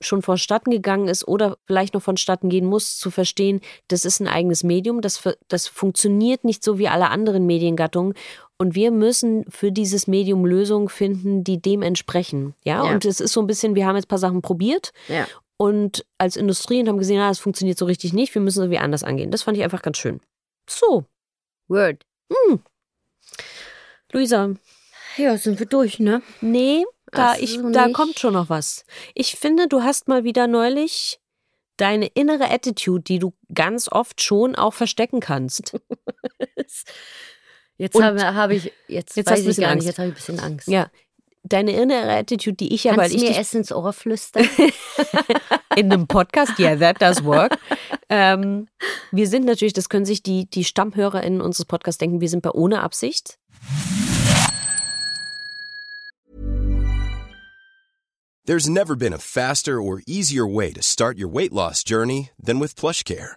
schon vonstatten gegangen ist oder vielleicht noch vonstatten gehen muss, zu verstehen, das ist ein eigenes Medium, das funktioniert nicht so wie alle anderen Mediengattungen und wir müssen für dieses Medium Lösungen finden, die dem entsprechen. Ja? Und es ist so ein bisschen, wir haben jetzt ein paar Sachen probiert und als Industrie und haben gesehen, das funktioniert so richtig nicht, wir müssen irgendwie anders angehen. Das fand ich einfach ganz schön. So. Word. Luisa. Ja, sind wir durch, ne? Nee. Da kommt schon noch was. Ich finde, du hast mal wieder neulich deine innere Attitude, die du ganz oft schon auch verstecken kannst. Jetzt habe ich ein bisschen Angst. Ja. Deine innere Attitude, die ich ja, weil ich... Kannst du mir Essen ins Ohr flüstern? In einem Podcast? Yeah, that does work. Wir sind natürlich, das können sich die StammhörerInnen unseres Podcasts denken, wir sind bei Ohne Absicht. There's never been a faster or easier way to start your weight loss journey than with PlushCare.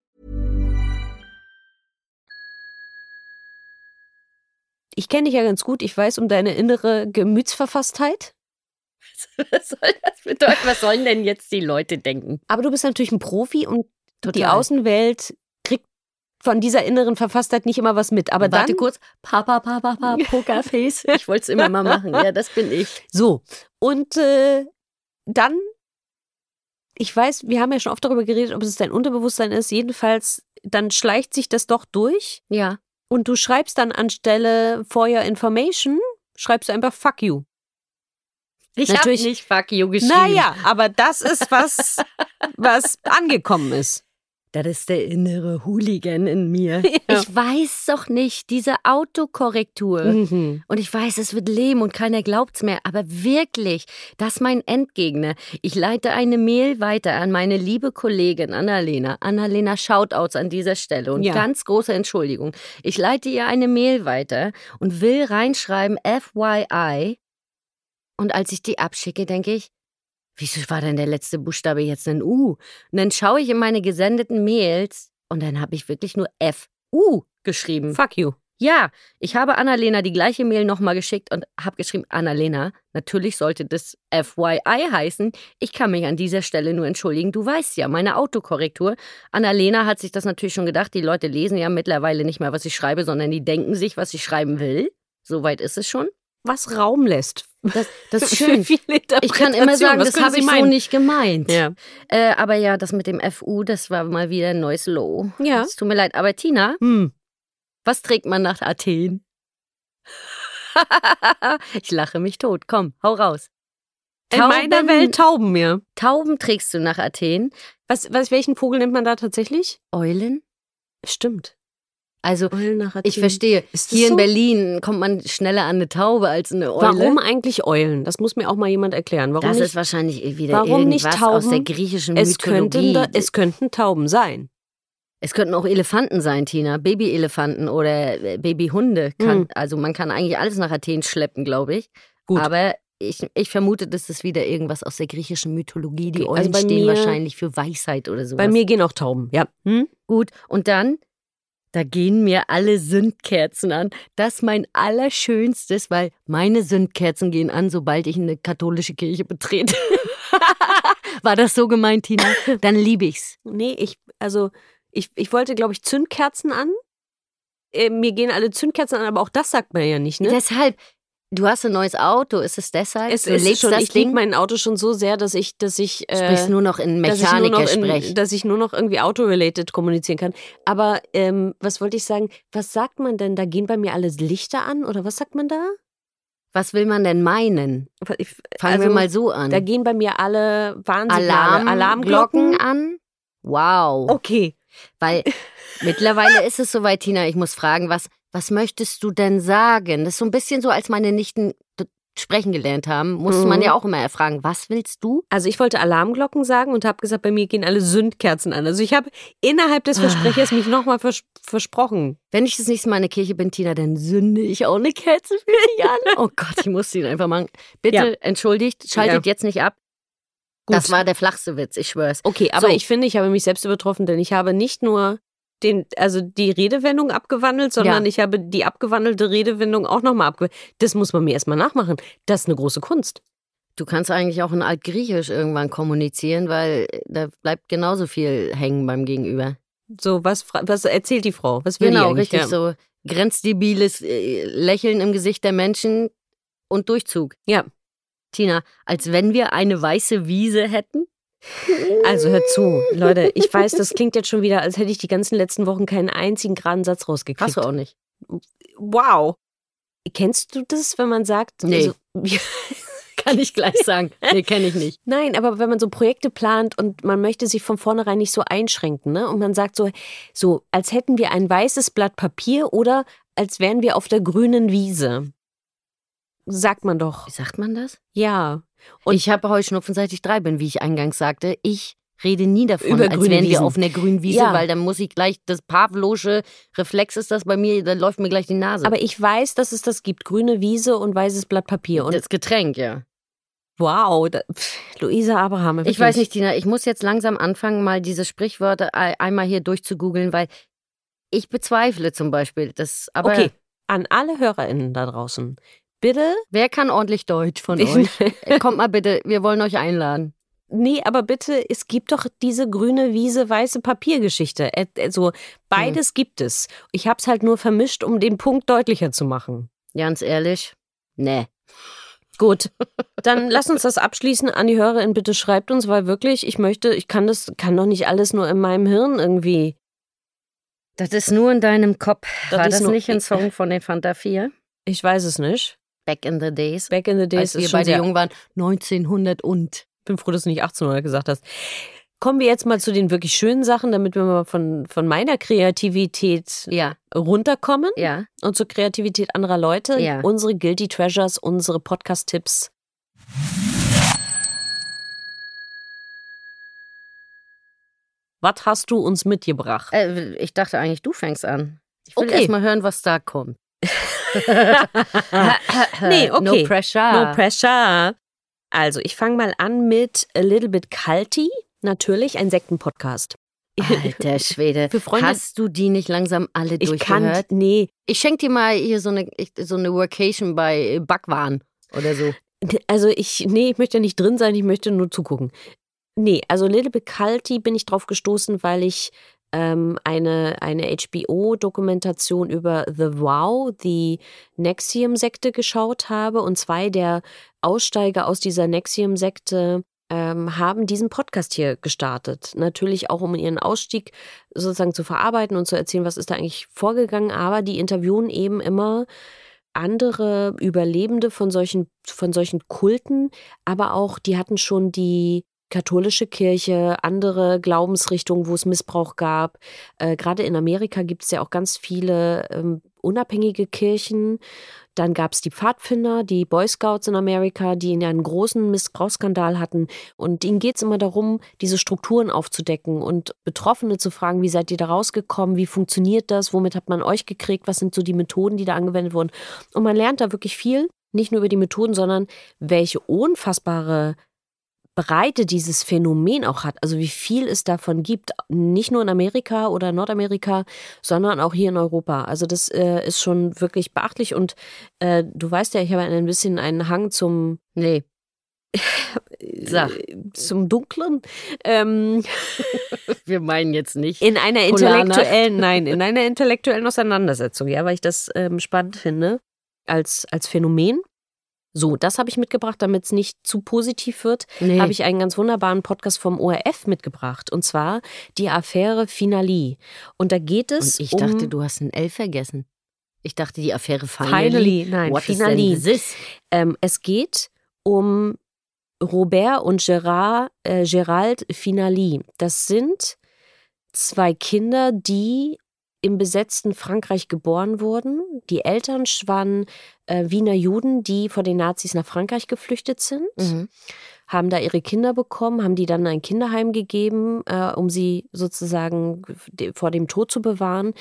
Ich kenne dich ja ganz gut. Ich weiß um deine innere Gemütsverfasstheit. Was soll das bedeuten? Was sollen denn jetzt die Leute denken? Aber du bist natürlich ein Profi und die Außenwelt kriegt von dieser inneren Verfasstheit nicht immer was mit. Aber warte kurz. Papa, Pokerface. Ich wollte es immer mal machen. Ja, das bin ich. So. Und dann, ich weiß, wir haben ja schon oft darüber geredet, ob es dein Unterbewusstsein ist. Jedenfalls, dann schleicht sich das doch durch. Ja. Und du schreibst dann anstelle for your information, schreibst du einfach fuck you. Ich habe nicht fuck you geschrieben. Naja, aber das ist was, was angekommen ist. Das ist der innere Hooligan in mir. Ja. Ich weiß doch nicht, diese Autokorrektur. Mhm. Und ich weiß, es wird leben und keiner glaubt's mehr. Aber wirklich, das ist mein Endgegner. Ich leite eine Mail weiter an meine liebe Kollegin Annalena. Annalena, Shoutouts an dieser Stelle und ganz große Entschuldigung. Ich leite ihr eine Mail weiter und will reinschreiben FYI. Und als ich die abschicke, denke ich, wieso war denn der letzte Buchstabe jetzt ein U? Und dann schaue ich in meine gesendeten Mails und dann habe ich wirklich nur F-U geschrieben. Fuck you. Ja, ich habe Annalena die gleiche Mail nochmal geschickt und habe geschrieben, Annalena, natürlich sollte das FYI heißen. Ich kann mich an dieser Stelle nur entschuldigen. Du weißt ja, meine Autokorrektur. Annalena hat sich das natürlich schon gedacht. Die Leute lesen ja mittlerweile nicht mehr, was ich schreibe, sondern die denken sich, was ich schreiben will. Soweit ist es schon. Was Raum lässt. Das ist schön. Ich kann immer sagen, das habe ich so nicht gemeint. Ja. Aber ja, das mit dem FU, das war mal wieder ein neues Low. Ja. Es tut mir leid. Aber Tina, was trägt man nach Athen? Ich lache mich tot. Komm, hau raus. In meiner Welt Tauben mehr. Tauben trägst du nach Athen. Welchen Vogel nennt man da tatsächlich? Eulen. Stimmt. Also, ich verstehe, hier in Berlin kommt man schneller an eine Taube als eine Eule. Warum eigentlich Eulen? Das muss mir auch mal jemand erklären. Warum das nicht, ist wahrscheinlich wieder irgendwas Tauben? Aus der griechischen Mythologie. Es könnten Tauben sein. Es könnten auch Elefanten sein, Tina. Babyelefanten oder Babyhunde. Also man kann eigentlich alles nach Athen schleppen, glaube ich. Gut. Aber ich vermute, das ist wieder irgendwas aus der griechischen Mythologie. Die Eulen stehen wahrscheinlich für Weisheit oder sowas. Bei mir gehen auch Tauben, ja. Hm? Gut, und dann... Da gehen mir alle Sündkerzen an. Das ist mein Allerschönstes, weil meine Sündkerzen gehen an, sobald ich eine katholische Kirche betrete. War das so gemeint, Tina? Dann liebe ich's. Nee, ich wollte, glaube ich, Zündkerzen an. Mir gehen alle Zündkerzen an, aber auch das sagt man ja nicht, ne? Deshalb, du hast ein neues Auto, ist es deshalb? Es ist schon, ich liebe mein Auto schon so sehr, dass ich sprichst nur noch in Mechaniker-Sprech. Dass ich nur noch irgendwie auto-related kommunizieren kann. Aber was wollte ich sagen? Was sagt man denn? Da gehen bei mir alle Lichter an? Oder was sagt man da? Was will man denn meinen? Fangen wir mal so an. Da gehen bei mir alle Warnsignale, Alarmglocken an? Wow. Okay. Weil mittlerweile ist es soweit, Tina, ich muss fragen, was möchtest du denn sagen? Das ist so ein bisschen so, als meine Nichten sprechen gelernt haben, musste man ja auch immer erfragen, was willst du? Also ich wollte Alarmglocken sagen und habe gesagt, bei mir gehen alle Sündkerzen an. Also ich habe innerhalb des Versprechers mich nochmal versprochen. Wenn ich das nächste Mal in der Kirche bin, Tina, dann zünde ich auch eine Kerze für dich an. Oh Gott, ich muss ihn einfach machen. Bitte entschuldigt, schaltet jetzt nicht ab. Gut. Das war der flachste Witz, ich schwör's. Okay, aber ich finde, ich habe mich selbst übertroffen, denn ich habe nicht nur die Redewendung abgewandelt, sondern ich habe die abgewandelte Redewendung auch nochmal abgewandelt. Das muss man mir erstmal nachmachen. Das ist eine große Kunst. Du kannst eigentlich auch in Altgriechisch irgendwann kommunizieren, weil da bleibt genauso viel hängen beim Gegenüber. So, was erzählt die Frau? Was will die eigentlich? Genau, richtig so. Grenzdebiles Lächeln im Gesicht der Menschen und Durchzug. Ja. Tina, als wenn wir eine weiße Wiese hätten? Also hört zu, Leute, ich weiß, das klingt jetzt schon wieder, als hätte ich die ganzen letzten Wochen keinen einzigen geraden Satz rausgekriegt. Hast du auch nicht. Wow. Kennst du das, wenn man sagt... Nee, also, kann ich gleich sagen. Nee, kenne ich nicht. Nein, aber wenn man so Projekte plant und man möchte sich von vornherein nicht so einschränken, ne? Und man sagt so, als hätten wir ein weißes Blatt Papier oder als wären wir auf der grünen Wiese. Sagt man doch. Sagt man das? Ja. Und ich habe Heuschnupfen, seit ich 3 bin, wie ich eingangs sagte. Ich rede nie davon, als wären wir auf einer grünen Wiese, weil dann muss ich gleich, das pavlosche Reflex ist das bei mir, dann läuft mir gleich die Nase. Aber ich weiß, dass es das gibt, grüne Wiese und weißes Blatt Papier. Und das Getränk, ja. Wow, Luisa Abraham. Ich weiß nicht, Tina, ich muss jetzt langsam anfangen, mal diese Sprichwörter einmal hier durchzugoogeln, weil ich bezweifle zum Beispiel, dass... Aber okay, an alle HörerInnen da draußen... Bitte? Wer kann ordentlich Deutsch von euch? Kommt mal bitte, wir wollen euch einladen. Nee, aber bitte, es gibt doch diese grüne Wiese, weiße Papiergeschichte. Also beides gibt es. Ich hab's halt nur vermischt, um den Punkt deutlicher zu machen. Ganz ehrlich? Nee. Gut, dann lass uns das abschließen. An die HörerInnen, bitte schreibt uns, weil wirklich, ich kann doch nicht alles nur in meinem Hirn irgendwie. Das ist nur in deinem Kopf. War das nicht ein Song von den Fanta 4? Ich weiß es nicht. Back in the Days, als wir beide jung waren, 1900 und. Ich bin froh, dass du nicht 1800 gesagt hast. Kommen wir jetzt mal zu den wirklich schönen Sachen, damit wir mal von meiner Kreativität runterkommen und zur Kreativität anderer Leute. Ja. Unsere Guilty Treasures, unsere Podcast-Tipps. Was hast du uns mitgebracht? Ich dachte eigentlich, du fängst an. Ich will erst mal hören, was da kommt. Nee, okay. No pressure. Also, ich fange mal an mit A Little Bit Culty. Natürlich ein Sektenpodcast. Alter Schwede. Hast du die nicht langsam alle durchgehört? Nee. Ich schenke dir mal hier so eine Workation bei Backwaren oder so. Also, ich möchte ja nicht drin sein, ich möchte nur zugucken. Nee, also A Little Bit Culty bin ich drauf gestoßen, weil ich eine HBO-Dokumentation über The Wow, die Nexium-Sekte, geschaut habe. Und 2 der Aussteiger aus dieser Nexium-Sekte haben diesen Podcast hier gestartet. Natürlich auch, um ihren Ausstieg sozusagen zu verarbeiten und zu erzählen, was ist da eigentlich vorgegangen. Aber die interviewen eben immer andere Überlebende von solchen Kulten, aber auch, die hatten schon die katholische Kirche, andere Glaubensrichtungen, wo es Missbrauch gab. Gerade in Amerika gibt es ja auch ganz viele unabhängige Kirchen. Dann gab es die Pfadfinder, die Boy Scouts in Amerika, die einen großen Missbrauchsskandal hatten. Und ihnen geht es immer darum, diese Strukturen aufzudecken und Betroffene zu fragen, wie seid ihr da rausgekommen, wie funktioniert das, womit hat man euch gekriegt, was sind so die Methoden, die da angewendet wurden. Und man lernt da wirklich viel, nicht nur über die Methoden, sondern welche unfassbare Breite dieses Phänomen auch hat, also wie viel es davon gibt, nicht nur in Amerika oder Nordamerika, sondern auch hier in Europa. Also das ist schon wirklich beachtlich und du weißt ja, ich habe ein bisschen einen Hang zum Dunklen. Wir meinen jetzt nicht. In einer intellektuellen Auseinandersetzung, ja, weil ich das spannend finde als Phänomen. So, das habe ich mitgebracht, damit es nicht zu positiv wird, habe ich einen ganz wunderbaren Podcast vom ORF mitgebracht. Und zwar Die Affäre Finaly. Und da geht es um... Und ich dachte, du hast ein L vergessen. Ich dachte, Die Affäre Finaly. Nein, what Finaly. Is this? Es geht um Robert und Gerald Finaly. Das sind zwei Kinder, die im besetzten Frankreich geboren wurden. Die Eltern waren Wiener Juden, die vor den Nazis nach Frankreich geflüchtet sind, haben da ihre Kinder bekommen, haben die dann in ein Kinderheim gegeben, um sie sozusagen vor dem Tod zu bewahren.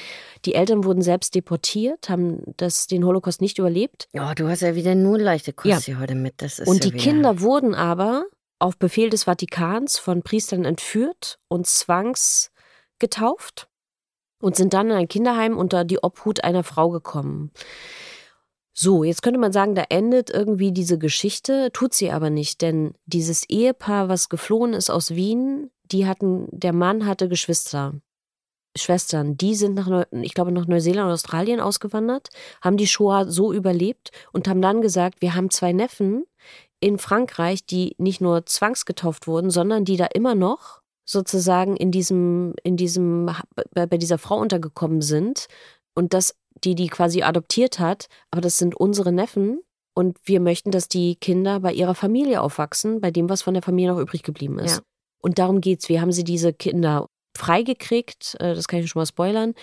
Die Eltern wurden selbst deportiert, haben den Holocaust nicht überlebt. Ja, du hast ja wieder nur leichte Kost hier heute mit. Das ist und die Kinder wurden aber auf Befehl des Vatikans von Priestern entführt und zwangsgetauft. Und sind dann in ein Kinderheim unter die Obhut einer Frau gekommen. So, jetzt könnte man sagen, da endet irgendwie diese Geschichte, tut sie aber nicht. Denn dieses Ehepaar, was geflohen ist aus Wien, der Mann hatte Schwestern, die sind nach Neuseeland und Australien ausgewandert, haben die Shoah so überlebt und haben dann gesagt, wir haben zwei Neffen in Frankreich, die nicht nur zwangsgetauft wurden, sondern die da immer noch sozusagen bei dieser Frau untergekommen sind und dass die quasi adoptiert hat, aber das sind unsere Neffen und wir möchten, dass die Kinder bei ihrer Familie aufwachsen, bei dem, was von der Familie noch übrig geblieben ist. Ja. Und darum geht's. Wir haben diese Kinder freigekriegt, das kann ich schon mal spoilern,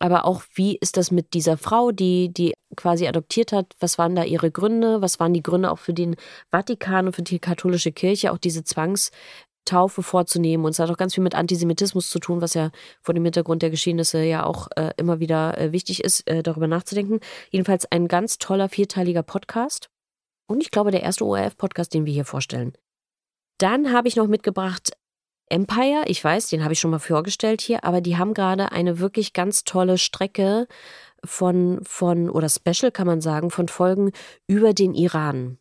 aber auch, wie ist das mit dieser Frau, die quasi adoptiert hat, was waren da ihre Gründe, was waren die Gründe auch für den Vatikan und für die katholische Kirche, auch diese Taufe vorzunehmen. Und es hat auch ganz viel mit Antisemitismus zu tun, was ja vor dem Hintergrund der Geschehnisse ja auch immer wieder wichtig ist, darüber nachzudenken. Jedenfalls ein ganz toller, vierteiliger Podcast. Und ich glaube, der erste ORF-Podcast, den wir hier vorstellen. Dann habe ich noch mitgebracht Empire. Ich weiß, den habe ich schon mal vorgestellt hier, aber die haben gerade eine wirklich ganz tolle Strecke oder Special kann man sagen, von Folgen über den Iran.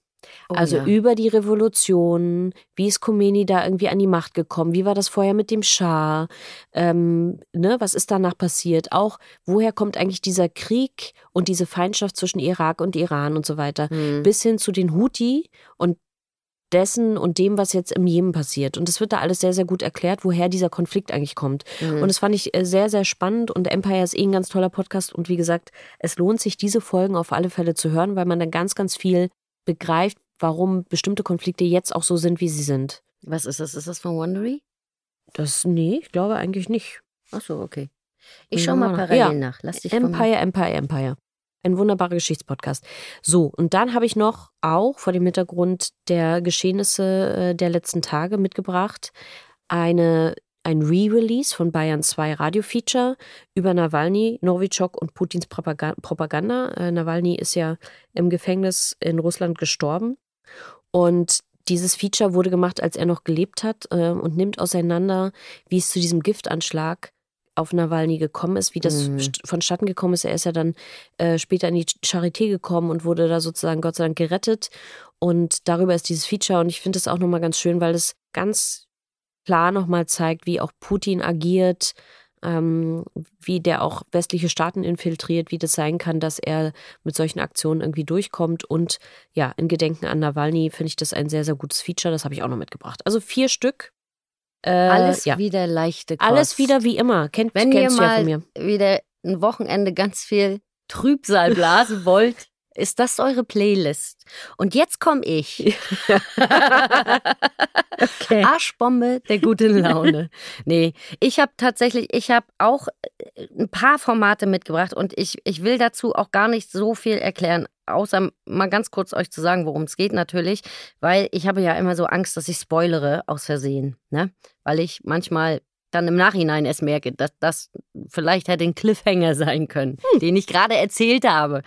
Über die Revolution, wie ist Khomeini da irgendwie an die Macht gekommen, wie war das vorher mit dem Schah, was ist danach passiert, auch woher kommt eigentlich dieser Krieg und diese Feindschaft zwischen Irak und Iran und so weiter, bis hin zu den Houthi und dessen und dem, was jetzt im Jemen passiert. Und es wird da alles sehr, sehr gut erklärt, woher dieser Konflikt eigentlich kommt. Und das fand ich sehr, sehr spannend. Und Empire ist ein ganz toller Podcast. Und wie gesagt, es lohnt sich, diese Folgen auf alle Fälle zu hören, weil man dann ganz, ganz viel begreift, warum bestimmte Konflikte jetzt auch so sind, wie sie sind. Was ist das? Ist das von Wondery? Nee, ich glaube eigentlich nicht. Ach so, okay. Ich schau mal parallel nach. Lass dich Empire. Ein wunderbarer Geschichtspodcast. So, und dann habe ich noch auch vor dem Hintergrund der Geschehnisse der letzten Tage mitgebracht ein Re-Release von Bayern 2 Radio-Feature über Nawalny, Novichok und Putins Propaganda. Nawalny ist ja im Gefängnis in Russland gestorben. Und dieses Feature wurde gemacht, als er noch gelebt hat und nimmt auseinander, wie es zu diesem Giftanschlag auf Nawalny gekommen ist, wie das vonstatten gekommen ist. Er ist ja dann später in die Charité gekommen und wurde da sozusagen Gott sei Dank gerettet. Und darüber ist dieses Feature. Und ich finde das auch nochmal ganz schön, weil es ganz klar nochmal zeigt, wie auch Putin agiert, wie der auch westliche Staaten infiltriert, wie das sein kann, dass er mit solchen Aktionen irgendwie durchkommt. Und ja, in Gedenken an Nawalny finde ich das ein sehr, sehr gutes Feature. Das habe ich auch noch mitgebracht. Also 4 Stück. Alles wieder leichte Kost. Alles wieder wie immer. Kennst du ja von mir. Wenn ihr mal wieder ein Wochenende ganz viel Trübsal blasen wollt, Ist das eure Playlist? Und jetzt komme ich. Okay. Arschbombe der guten Laune. Nee, ich habe auch ein paar Formate mitgebracht und ich will dazu auch gar nicht so viel erklären, außer mal ganz kurz euch zu sagen, worum es geht natürlich, weil ich habe ja immer so Angst, dass ich spoilere aus Versehen, ne? Weil ich manchmal dann im Nachhinein erst merke, dass das vielleicht hätte ein Cliffhanger sein können, den ich gerade erzählt habe.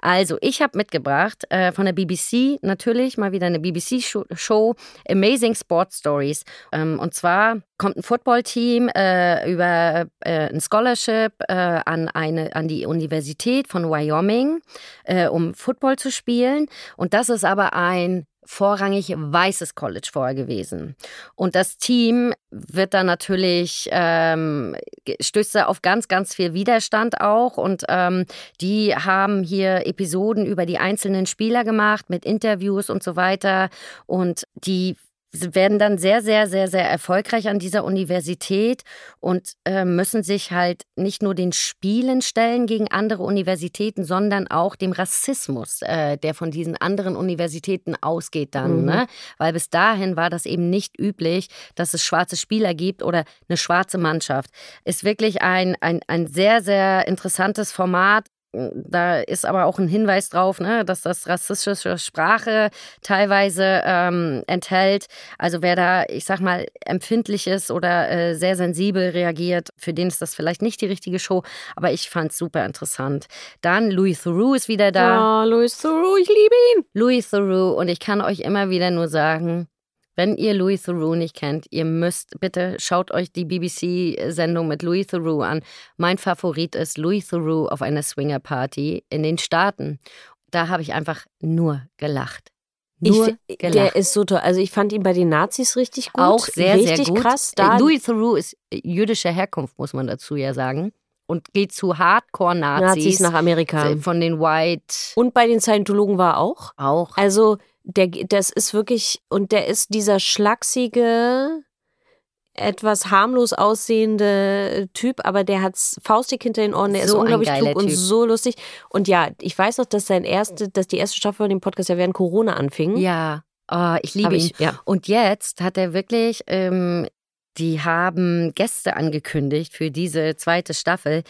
Also, ich habe mitgebracht von der BBC, natürlich mal wieder eine BBC-Show, Amazing Sport Stories. Und zwar kommt ein Football-Team über ein Scholarship an die Universität von Wyoming, um Football zu spielen. Und das ist aber ein vorrangig weißes College vorher gewesen. Und das Team wird dann natürlich, stößt da auf ganz, ganz viel Widerstand auch. Und die haben hier Episoden über die einzelnen Spieler gemacht, mit Interviews und so weiter. Und die werden dann sehr, sehr, sehr, sehr erfolgreich an dieser Universität und müssen sich halt nicht nur den Spielen stellen gegen andere Universitäten, sondern auch dem Rassismus, der von diesen anderen Universitäten ausgeht dann. Mhm. Ne? Weil bis dahin war das eben nicht üblich, dass es schwarze Spieler gibt oder eine schwarze Mannschaft. Ist wirklich ein sehr, sehr interessantes Format. Da ist aber auch ein Hinweis drauf, ne, dass das rassistische Sprache teilweise enthält. Also wer da, ich sag mal, empfindlich ist oder sehr sensibel reagiert, für den ist das vielleicht nicht die richtige Show. Aber ich fand's super interessant. Dann Louis Theroux ist wieder da. Oh, Louis Theroux, ich liebe ihn. Louis Theroux. Und ich kann euch immer wieder nur sagen, wenn ihr Louis Theroux nicht kennt, ihr müsst bitte, schaut euch die BBC-Sendung mit Louis Theroux an. Mein Favorit ist Louis Theroux auf einer Swinger-Party in den Staaten. Da habe ich einfach nur gelacht. Der ist so toll. Also ich fand ihn bei den Nazis richtig gut. Auch sehr, richtig sehr gut. Krass. Louis Theroux ist jüdischer Herkunft, muss man dazu ja sagen. Und geht zu Hardcore-Nazis nach Amerika. Von den White. Und bei den Scientologen war er auch. Auch. Also das ist wirklich, und der ist dieser schlaksige, etwas harmlos aussehende Typ, aber der hat's faustig hinter den Ohren, der so ist unglaublich klug und so lustig. Und ja, ich weiß noch, dass die erste Staffel von dem Podcast ja während Corona anfing. Ja, oh, ich liebe ihn. Ja. Und jetzt hat er wirklich, die haben Gäste angekündigt für diese zweite Staffel.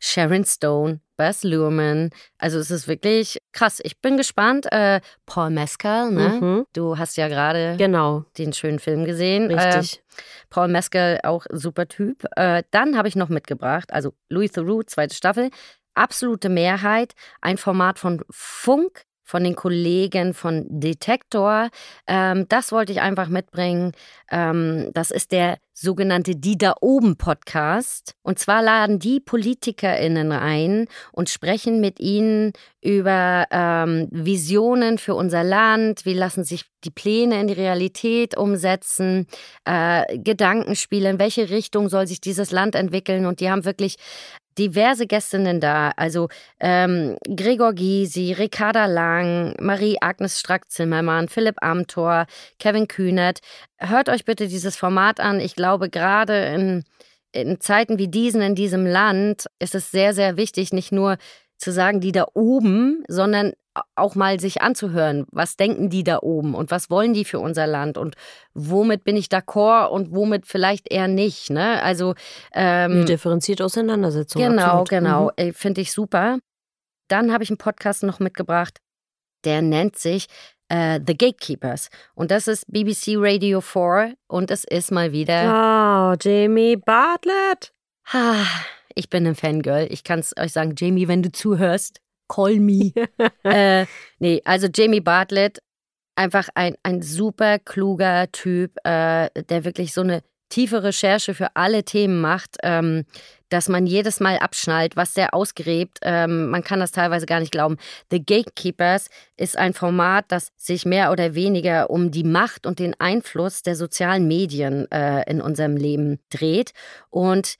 Sharon Stone, Baz Luhrmann. Also es ist wirklich krass. Ich bin gespannt. Paul Mescal, ne? Mhm. Du hast ja gerade den schönen Film gesehen. Richtig. Paul Mescal, auch super Typ. Dann habe ich noch mitgebracht, also Louis Theroux, zweite Staffel. Absolute Mehrheit. Ein Format von Funk, von den Kollegen von Detektor. Das wollte ich einfach mitbringen. Das ist der sogenannte Die da oben Podcast. Und zwar laden die PolitikerInnen ein und sprechen mit ihnen über Visionen für unser Land. Wie lassen sich die Pläne in die Realität umsetzen? Gedankenspiele, in welche Richtung soll sich dieses Land entwickeln? Und die haben wirklich diverse Gästinnen da, also Gregor Gysi, Ricarda Lang, Marie-Agnes Strack-Zimmermann, Philipp Amthor, Kevin Kühnert. Hört euch bitte dieses Format an. Ich glaube, gerade in Zeiten wie diesen in diesem Land ist es sehr, sehr wichtig, nicht nur zu sagen, die da oben, sondern auch mal sich anzuhören, was denken die da oben und was wollen die für unser Land und womit bin ich d'accord und womit vielleicht eher nicht. Ne? Also eine differenzierte Auseinandersetzung. Genau, finde ich super. Dann habe ich einen Podcast noch mitgebracht, der nennt sich The Gatekeepers. Und das ist BBC Radio 4 und es ist mal wieder... Oh, Jamie Bartlett! Ich bin ein Fangirl. Ich kann es euch sagen, Jamie, wenn du zuhörst, call me. Also Jamie Bartlett, einfach ein super kluger Typ, der wirklich so eine tiefe Recherche für alle Themen macht, dass man jedes Mal abschnallt, was der ausgräbt. Man kann das teilweise gar nicht glauben. The Gatekeepers ist ein Format, das sich mehr oder weniger um die Macht und den Einfluss der sozialen Medien in unserem Leben dreht. Und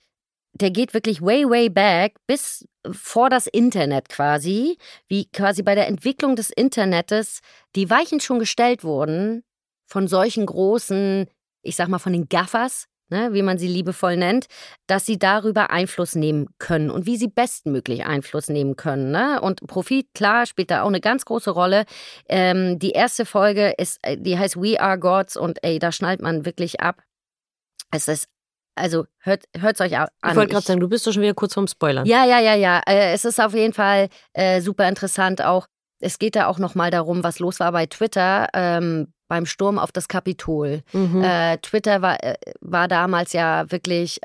der geht wirklich way, way back bis vor das Internet quasi, wie quasi bei der Entwicklung des Internetes die Weichen schon gestellt wurden von solchen großen, ich sag mal von den Gaffers ne, wie man sie liebevoll nennt, dass sie darüber Einfluss nehmen können und wie sie bestmöglich Einfluss nehmen können. Ne? Und Profit, klar, spielt da auch eine ganz große Rolle. Die erste Folge ist, die heißt We Are Gods und ey, da schnallt man wirklich ab. Es ist, also hört's euch an. Ich wollte gerade sagen, du bist doch schon wieder kurz vorm Spoilern. Ja. Es ist auf jeden Fall super interessant auch. Es geht da auch nochmal darum, was los war bei Twitter beim Sturm auf das Kapitol. Mhm. Twitter war damals ja wirklich,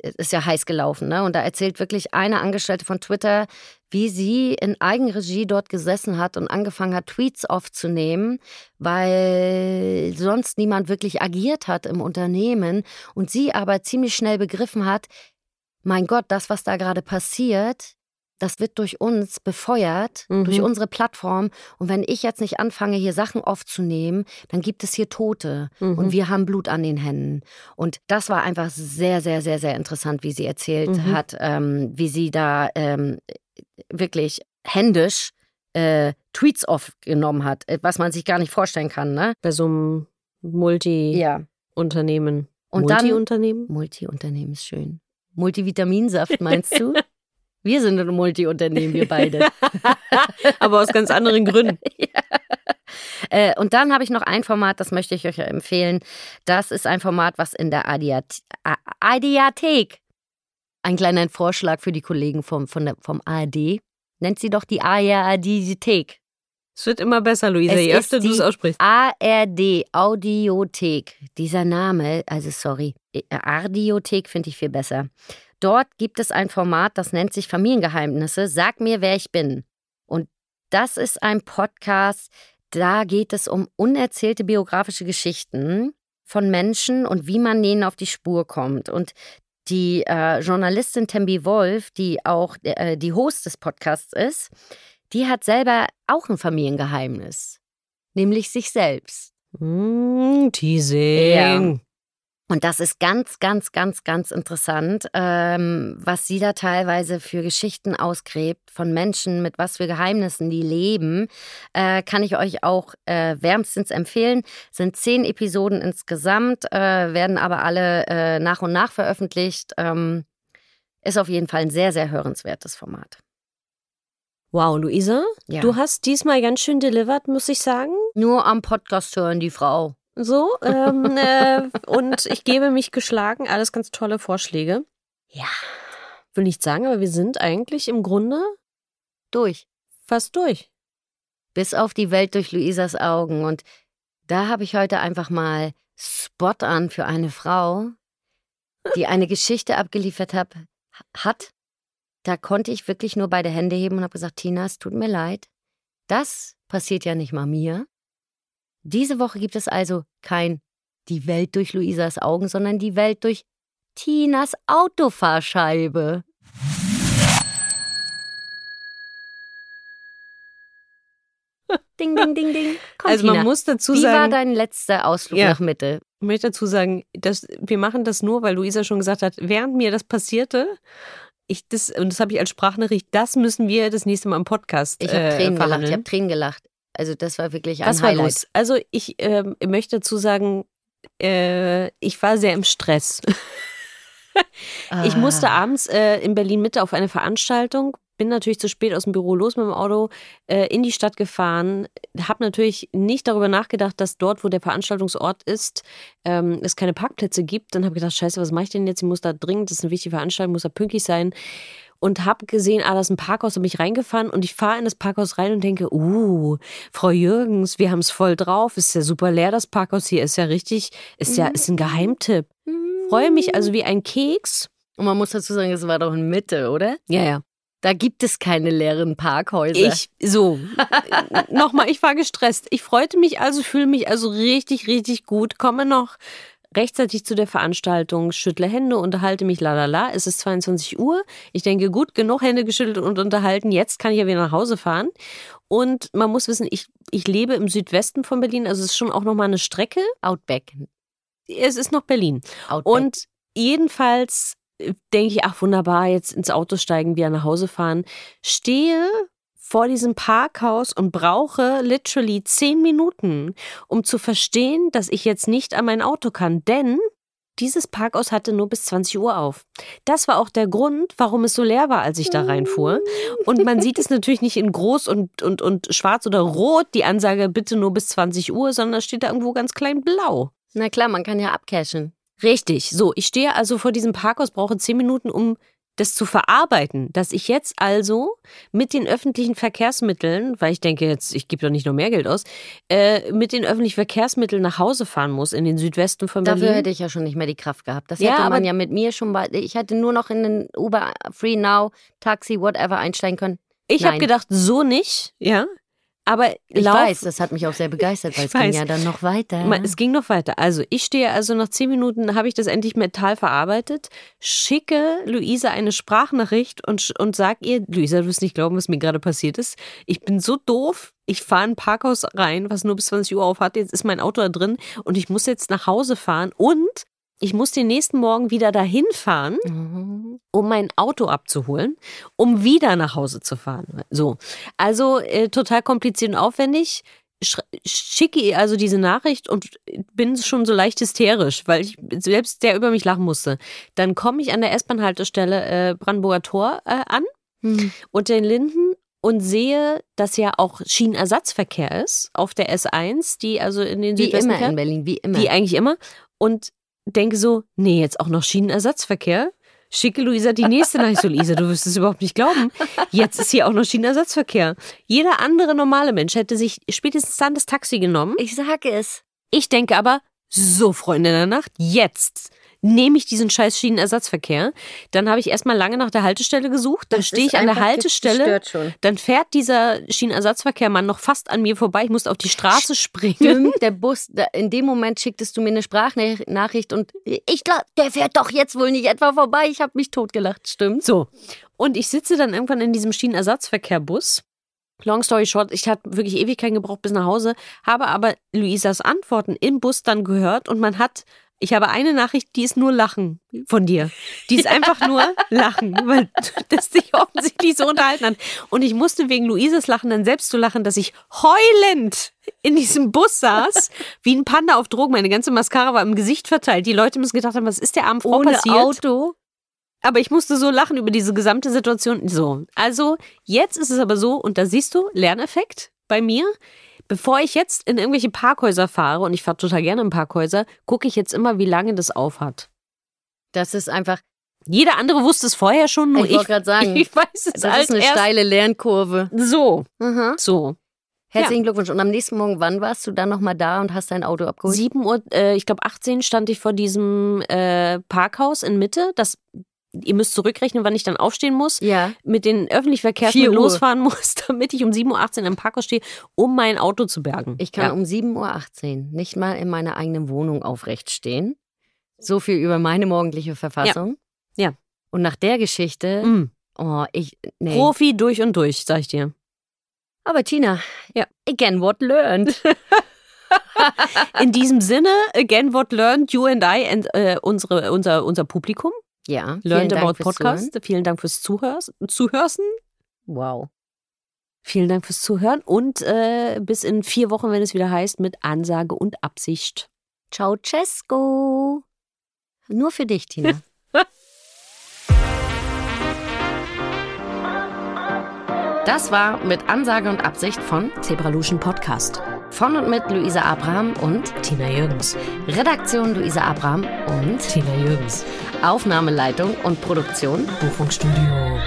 ist ja heiß gelaufen. Ne? Und da erzählt wirklich eine Angestellte von Twitter, wie sie in Eigenregie dort gesessen hat und angefangen hat, Tweets aufzunehmen, weil sonst niemand wirklich agiert hat im Unternehmen. Und sie aber ziemlich schnell begriffen hat, mein Gott, das, was da gerade passiert, das wird durch uns befeuert, durch unsere Plattform. Und wenn ich jetzt nicht anfange, hier Sachen aufzunehmen, dann gibt es hier Tote. Und wir haben Blut an den Händen. Und das war einfach sehr, sehr, sehr, sehr interessant, wie sie erzählt hat, wie sie da wirklich händisch Tweets aufgenommen hat, was man sich gar nicht vorstellen kann. Ne? Bei so einem Multi-Unternehmen. Und Multi-Unternehmen? Multi-Unternehmen ist schön. Multivitaminsaft meinst du? Wir sind ein Multiunternehmen, wir beide. Aber aus ganz anderen Gründen. Ja. Und dann habe ich noch ein Format, das möchte ich euch empfehlen. Das ist ein Format, was in der Audiothek, ein kleiner Vorschlag für die Kollegen vom ARD, nennt sie doch die ARD-Thek. Es wird immer besser, Luisa, je öfter du es aussprichst. ARD-Audiothek. Dieser Name, also sorry, Audiothek finde ich viel besser. Dort gibt es ein Format, das nennt sich Familiengeheimnisse. Sag mir, wer ich bin. Und das ist ein Podcast, da geht es um unerzählte biografische Geschichten von Menschen und wie man denen auf die Spur kommt. Und die Journalistin Tembi Wolf, die auch die Host des Podcasts ist, die hat selber auch ein Familiengeheimnis. Nämlich sich selbst. Teasing. Ja. Und das ist ganz, ganz, ganz, ganz interessant, was sie da teilweise für Geschichten ausgräbt von Menschen, mit was für Geheimnissen die leben, kann ich euch auch wärmstens empfehlen. Sind 10 Episoden insgesamt, werden aber alle nach und nach veröffentlicht. Ist auf jeden Fall ein sehr, sehr hörenswertes Format. Wow, Luisa, ja. Du hast diesmal ganz schön delivered, muss ich sagen. Nur am Podcast hören, die Frau. So, und ich gebe mich geschlagen. Alles ganz tolle Vorschläge. Ja. Will nicht sagen, aber wir sind eigentlich im Grunde durch. Fast durch. Bis auf die Welt durch Luisas Augen. Und da habe ich heute einfach mal Spot an für eine Frau, die eine Geschichte abgeliefert hat. Da konnte ich wirklich nur beide Hände heben und habe gesagt, Tina, es tut mir leid. Das passiert ja nicht mal mir. Diese Woche gibt es also kein Die Welt durch Luisas Augen, sondern die Welt durch Tinas Autofahrscheibe. Ding, ding, ding, ding. Komm, also man Tina, muss dazu sagen, wie war dein letzter Ausflug nach Mitte? Ich möchte dazu sagen, dass wir machen das nur, weil Luisa schon gesagt hat, während mir das passierte, das habe ich als Sprachnachricht, das müssen wir das nächste Mal im Podcast verhandeln. Ich habe Tränen gelacht. Also das war wirklich ein Highlight. Los? Also ich möchte dazu sagen, ich war sehr im Stress. Ich musste abends in Berlin-Mitte auf eine Veranstaltung, bin natürlich zu spät aus dem Büro los mit dem Auto, in die Stadt gefahren, habe natürlich nicht darüber nachgedacht, dass dort, wo der Veranstaltungsort ist, es keine Parkplätze gibt. Dann habe ich gedacht, scheiße, was mache ich denn jetzt? Ich muss da dringend, das ist eine wichtige Veranstaltung, muss da pünktlich sein. Und habe gesehen, das ist ein Parkhaus, habe mich reingefahren und ich fahre in das Parkhaus rein und denke, Frau Jürgens, wir haben es voll drauf, ist ja super leer, das Parkhaus hier, ist ja richtig, ist ein Geheimtipp. Freue mich also wie ein Keks. Und man muss dazu sagen, es war doch in Mitte, oder? Ja. Da gibt es keine leeren Parkhäuser. Nochmal, ich war gestresst. Ich freute mich also, fühle mich also richtig, richtig gut, komme noch rechtzeitig zu der Veranstaltung, schüttle Hände, unterhalte mich, lalala. Es ist 22 Uhr. Ich denke, gut, genug Hände geschüttelt und unterhalten. Jetzt kann ich ja wieder nach Hause fahren. Und man muss wissen, ich lebe im Südwesten von Berlin. Also es ist schon auch nochmal eine Strecke. Outback. Es ist noch Berlin. Outback. Und jedenfalls denke ich, wunderbar, jetzt ins Auto steigen, wieder nach Hause fahren. Stehe vor diesem Parkhaus und brauche literally 10 Minuten, um zu verstehen, dass ich jetzt nicht an mein Auto kann. Denn Dieses Parkhaus hatte nur bis 20 Uhr auf. Das war auch der Grund, warum es so leer war, als ich da reinfuhr. Und man sieht es natürlich nicht in groß und schwarz oder rot, die Ansage bitte nur bis 20 Uhr, sondern es steht da irgendwo ganz klein blau. Na klar, man kann ja abcashen. Richtig. So, ich stehe also vor diesem Parkhaus, brauche 10 Minuten, um das zu verarbeiten, dass ich jetzt also mit den öffentlichen Verkehrsmitteln, weil ich denke jetzt, ich gebe doch nicht noch mehr Geld aus, mit den öffentlichen Verkehrsmitteln nach Hause fahren muss in den Südwesten von Berlin. Dafür hätte ich ja schon nicht mehr die Kraft gehabt. Das hätte man ja mit mir schon bald. Ich hätte nur noch in den Uber, Free Now, Taxi, whatever einsteigen können. Ich habe gedacht, so nicht, ja. Aber ich weiß, das hat mich auch sehr begeistert, weil es ging ja dann noch weiter. Es ging noch weiter. Also ich stehe, also nach 10 Minuten habe ich das endlich mental verarbeitet, schicke Luisa eine Sprachnachricht und sage ihr, Luisa, du wirst nicht glauben, was mir gerade passiert ist. Ich bin so doof. Ich fahre in ein Parkhaus rein, was nur bis 20 Uhr auf hat. Jetzt ist mein Auto da drin und ich muss jetzt nach Hause fahren und ich muss den nächsten Morgen wieder dahin fahren, um mein Auto abzuholen, um wieder nach Hause zu fahren. So, also total kompliziert und aufwendig. Schicke ihr also diese Nachricht und bin schon so leicht hysterisch, weil ich selbst sehr über mich lachen musste. Dann komme ich an der S-Bahn-Haltestelle Brandenburger Tor an unter den Linden und sehe, dass ja auch Schienenersatzverkehr ist auf der S1, die also in den Südwesten fährt. Wie immer in Berlin, wie immer. Wie eigentlich immer. Und denke so, nee, jetzt auch noch Schienenersatzverkehr? Schicke Luisa die nächste Nachricht. So, Luisa, du wirst es überhaupt nicht glauben. Jetzt ist hier auch noch Schienenersatzverkehr. Jeder andere normale Mensch hätte sich spätestens dann das Taxi genommen. Ich sage es. Ich denke aber, so Freunde der Nacht, jetzt nehme ich diesen scheiß Schienenersatzverkehr. Dann habe ich erstmal lange nach der Haltestelle gesucht. Dann stehe ich an der Haltestelle. Dann fährt dieser Schienenersatzverkehrmann noch fast an mir vorbei. Ich musste auf die Straße springen. Der Bus, in dem Moment schicktest du mir eine Sprachnachricht und ich glaube, der fährt doch jetzt wohl nicht etwa vorbei. Ich habe mich totgelacht, stimmt. So. Und ich sitze dann irgendwann in diesem Schienenersatzverkehrbus. Long story short, ich hatte wirklich Ewigkeiten gebraucht bis nach Hause, habe aber Luisas Antworten im Bus dann gehört und ich habe eine Nachricht, die ist nur Lachen von dir. Die ist einfach nur Lachen, weil das dich offensichtlich so unterhalten hat. Und ich musste wegen Luisas Lachen dann selbst so lachen, dass ich heulend in diesem Bus saß, wie ein Panda auf Drogen. Meine ganze Mascara war im Gesicht verteilt. Die Leute müssen gedacht haben, was ist der armen Frau passiert? Ohne Auto. Aber ich musste so lachen über diese gesamte Situation. So, also jetzt ist es aber so, und da siehst du, Lerneffekt bei mir. Bevor ich jetzt in irgendwelche Parkhäuser fahre, und ich fahre total gerne in Parkhäuser, gucke ich jetzt immer, wie lange das auf hat. Das ist einfach... Jeder andere wusste es vorher schon, nur ich. Ich wollte gerade sagen, ich weiß es das ist eine steile Lernkurve. So. Mhm. So. Herzlichen Glückwunsch. Und am nächsten Morgen, wann warst du dann nochmal da und hast dein Auto abgeholt? 7 Uhr, ich glaube 18 stand ich vor diesem Parkhaus in Mitte, das... Ihr müsst zurückrechnen, wann ich dann aufstehen muss, mit den öffentlichen Verkehrsmitteln losfahren muss, damit ich um 7.18 Uhr im Parkhaus stehe, um mein Auto zu bergen. Ich kann um 7.18 Uhr nicht mal in meiner eigenen Wohnung aufrecht stehen. So viel über meine morgendliche Verfassung. Ja. Und nach der Geschichte, nee. Profi durch und durch, sag ich dir. Aber Tina, again what learned. In diesem Sinne, again what learned, you and I and unser Publikum. Ja, Learned About Podcast. Vielen Dank fürs Zuhörsen. Wow. Vielen Dank fürs Zuhören und bis in 4 Wochen, wenn es wieder heißt, mit Ansage und Absicht. Ciao, Cesco. Nur für dich, Tina. Das war mit Ansage und Absicht von Zebraluschen Podcast. Von und mit Luisa Abraham und Tina Jürgens. Redaktion Luisa Abraham und Tina Jürgens. Aufnahmeleitung und Produktion Buchungsstudio.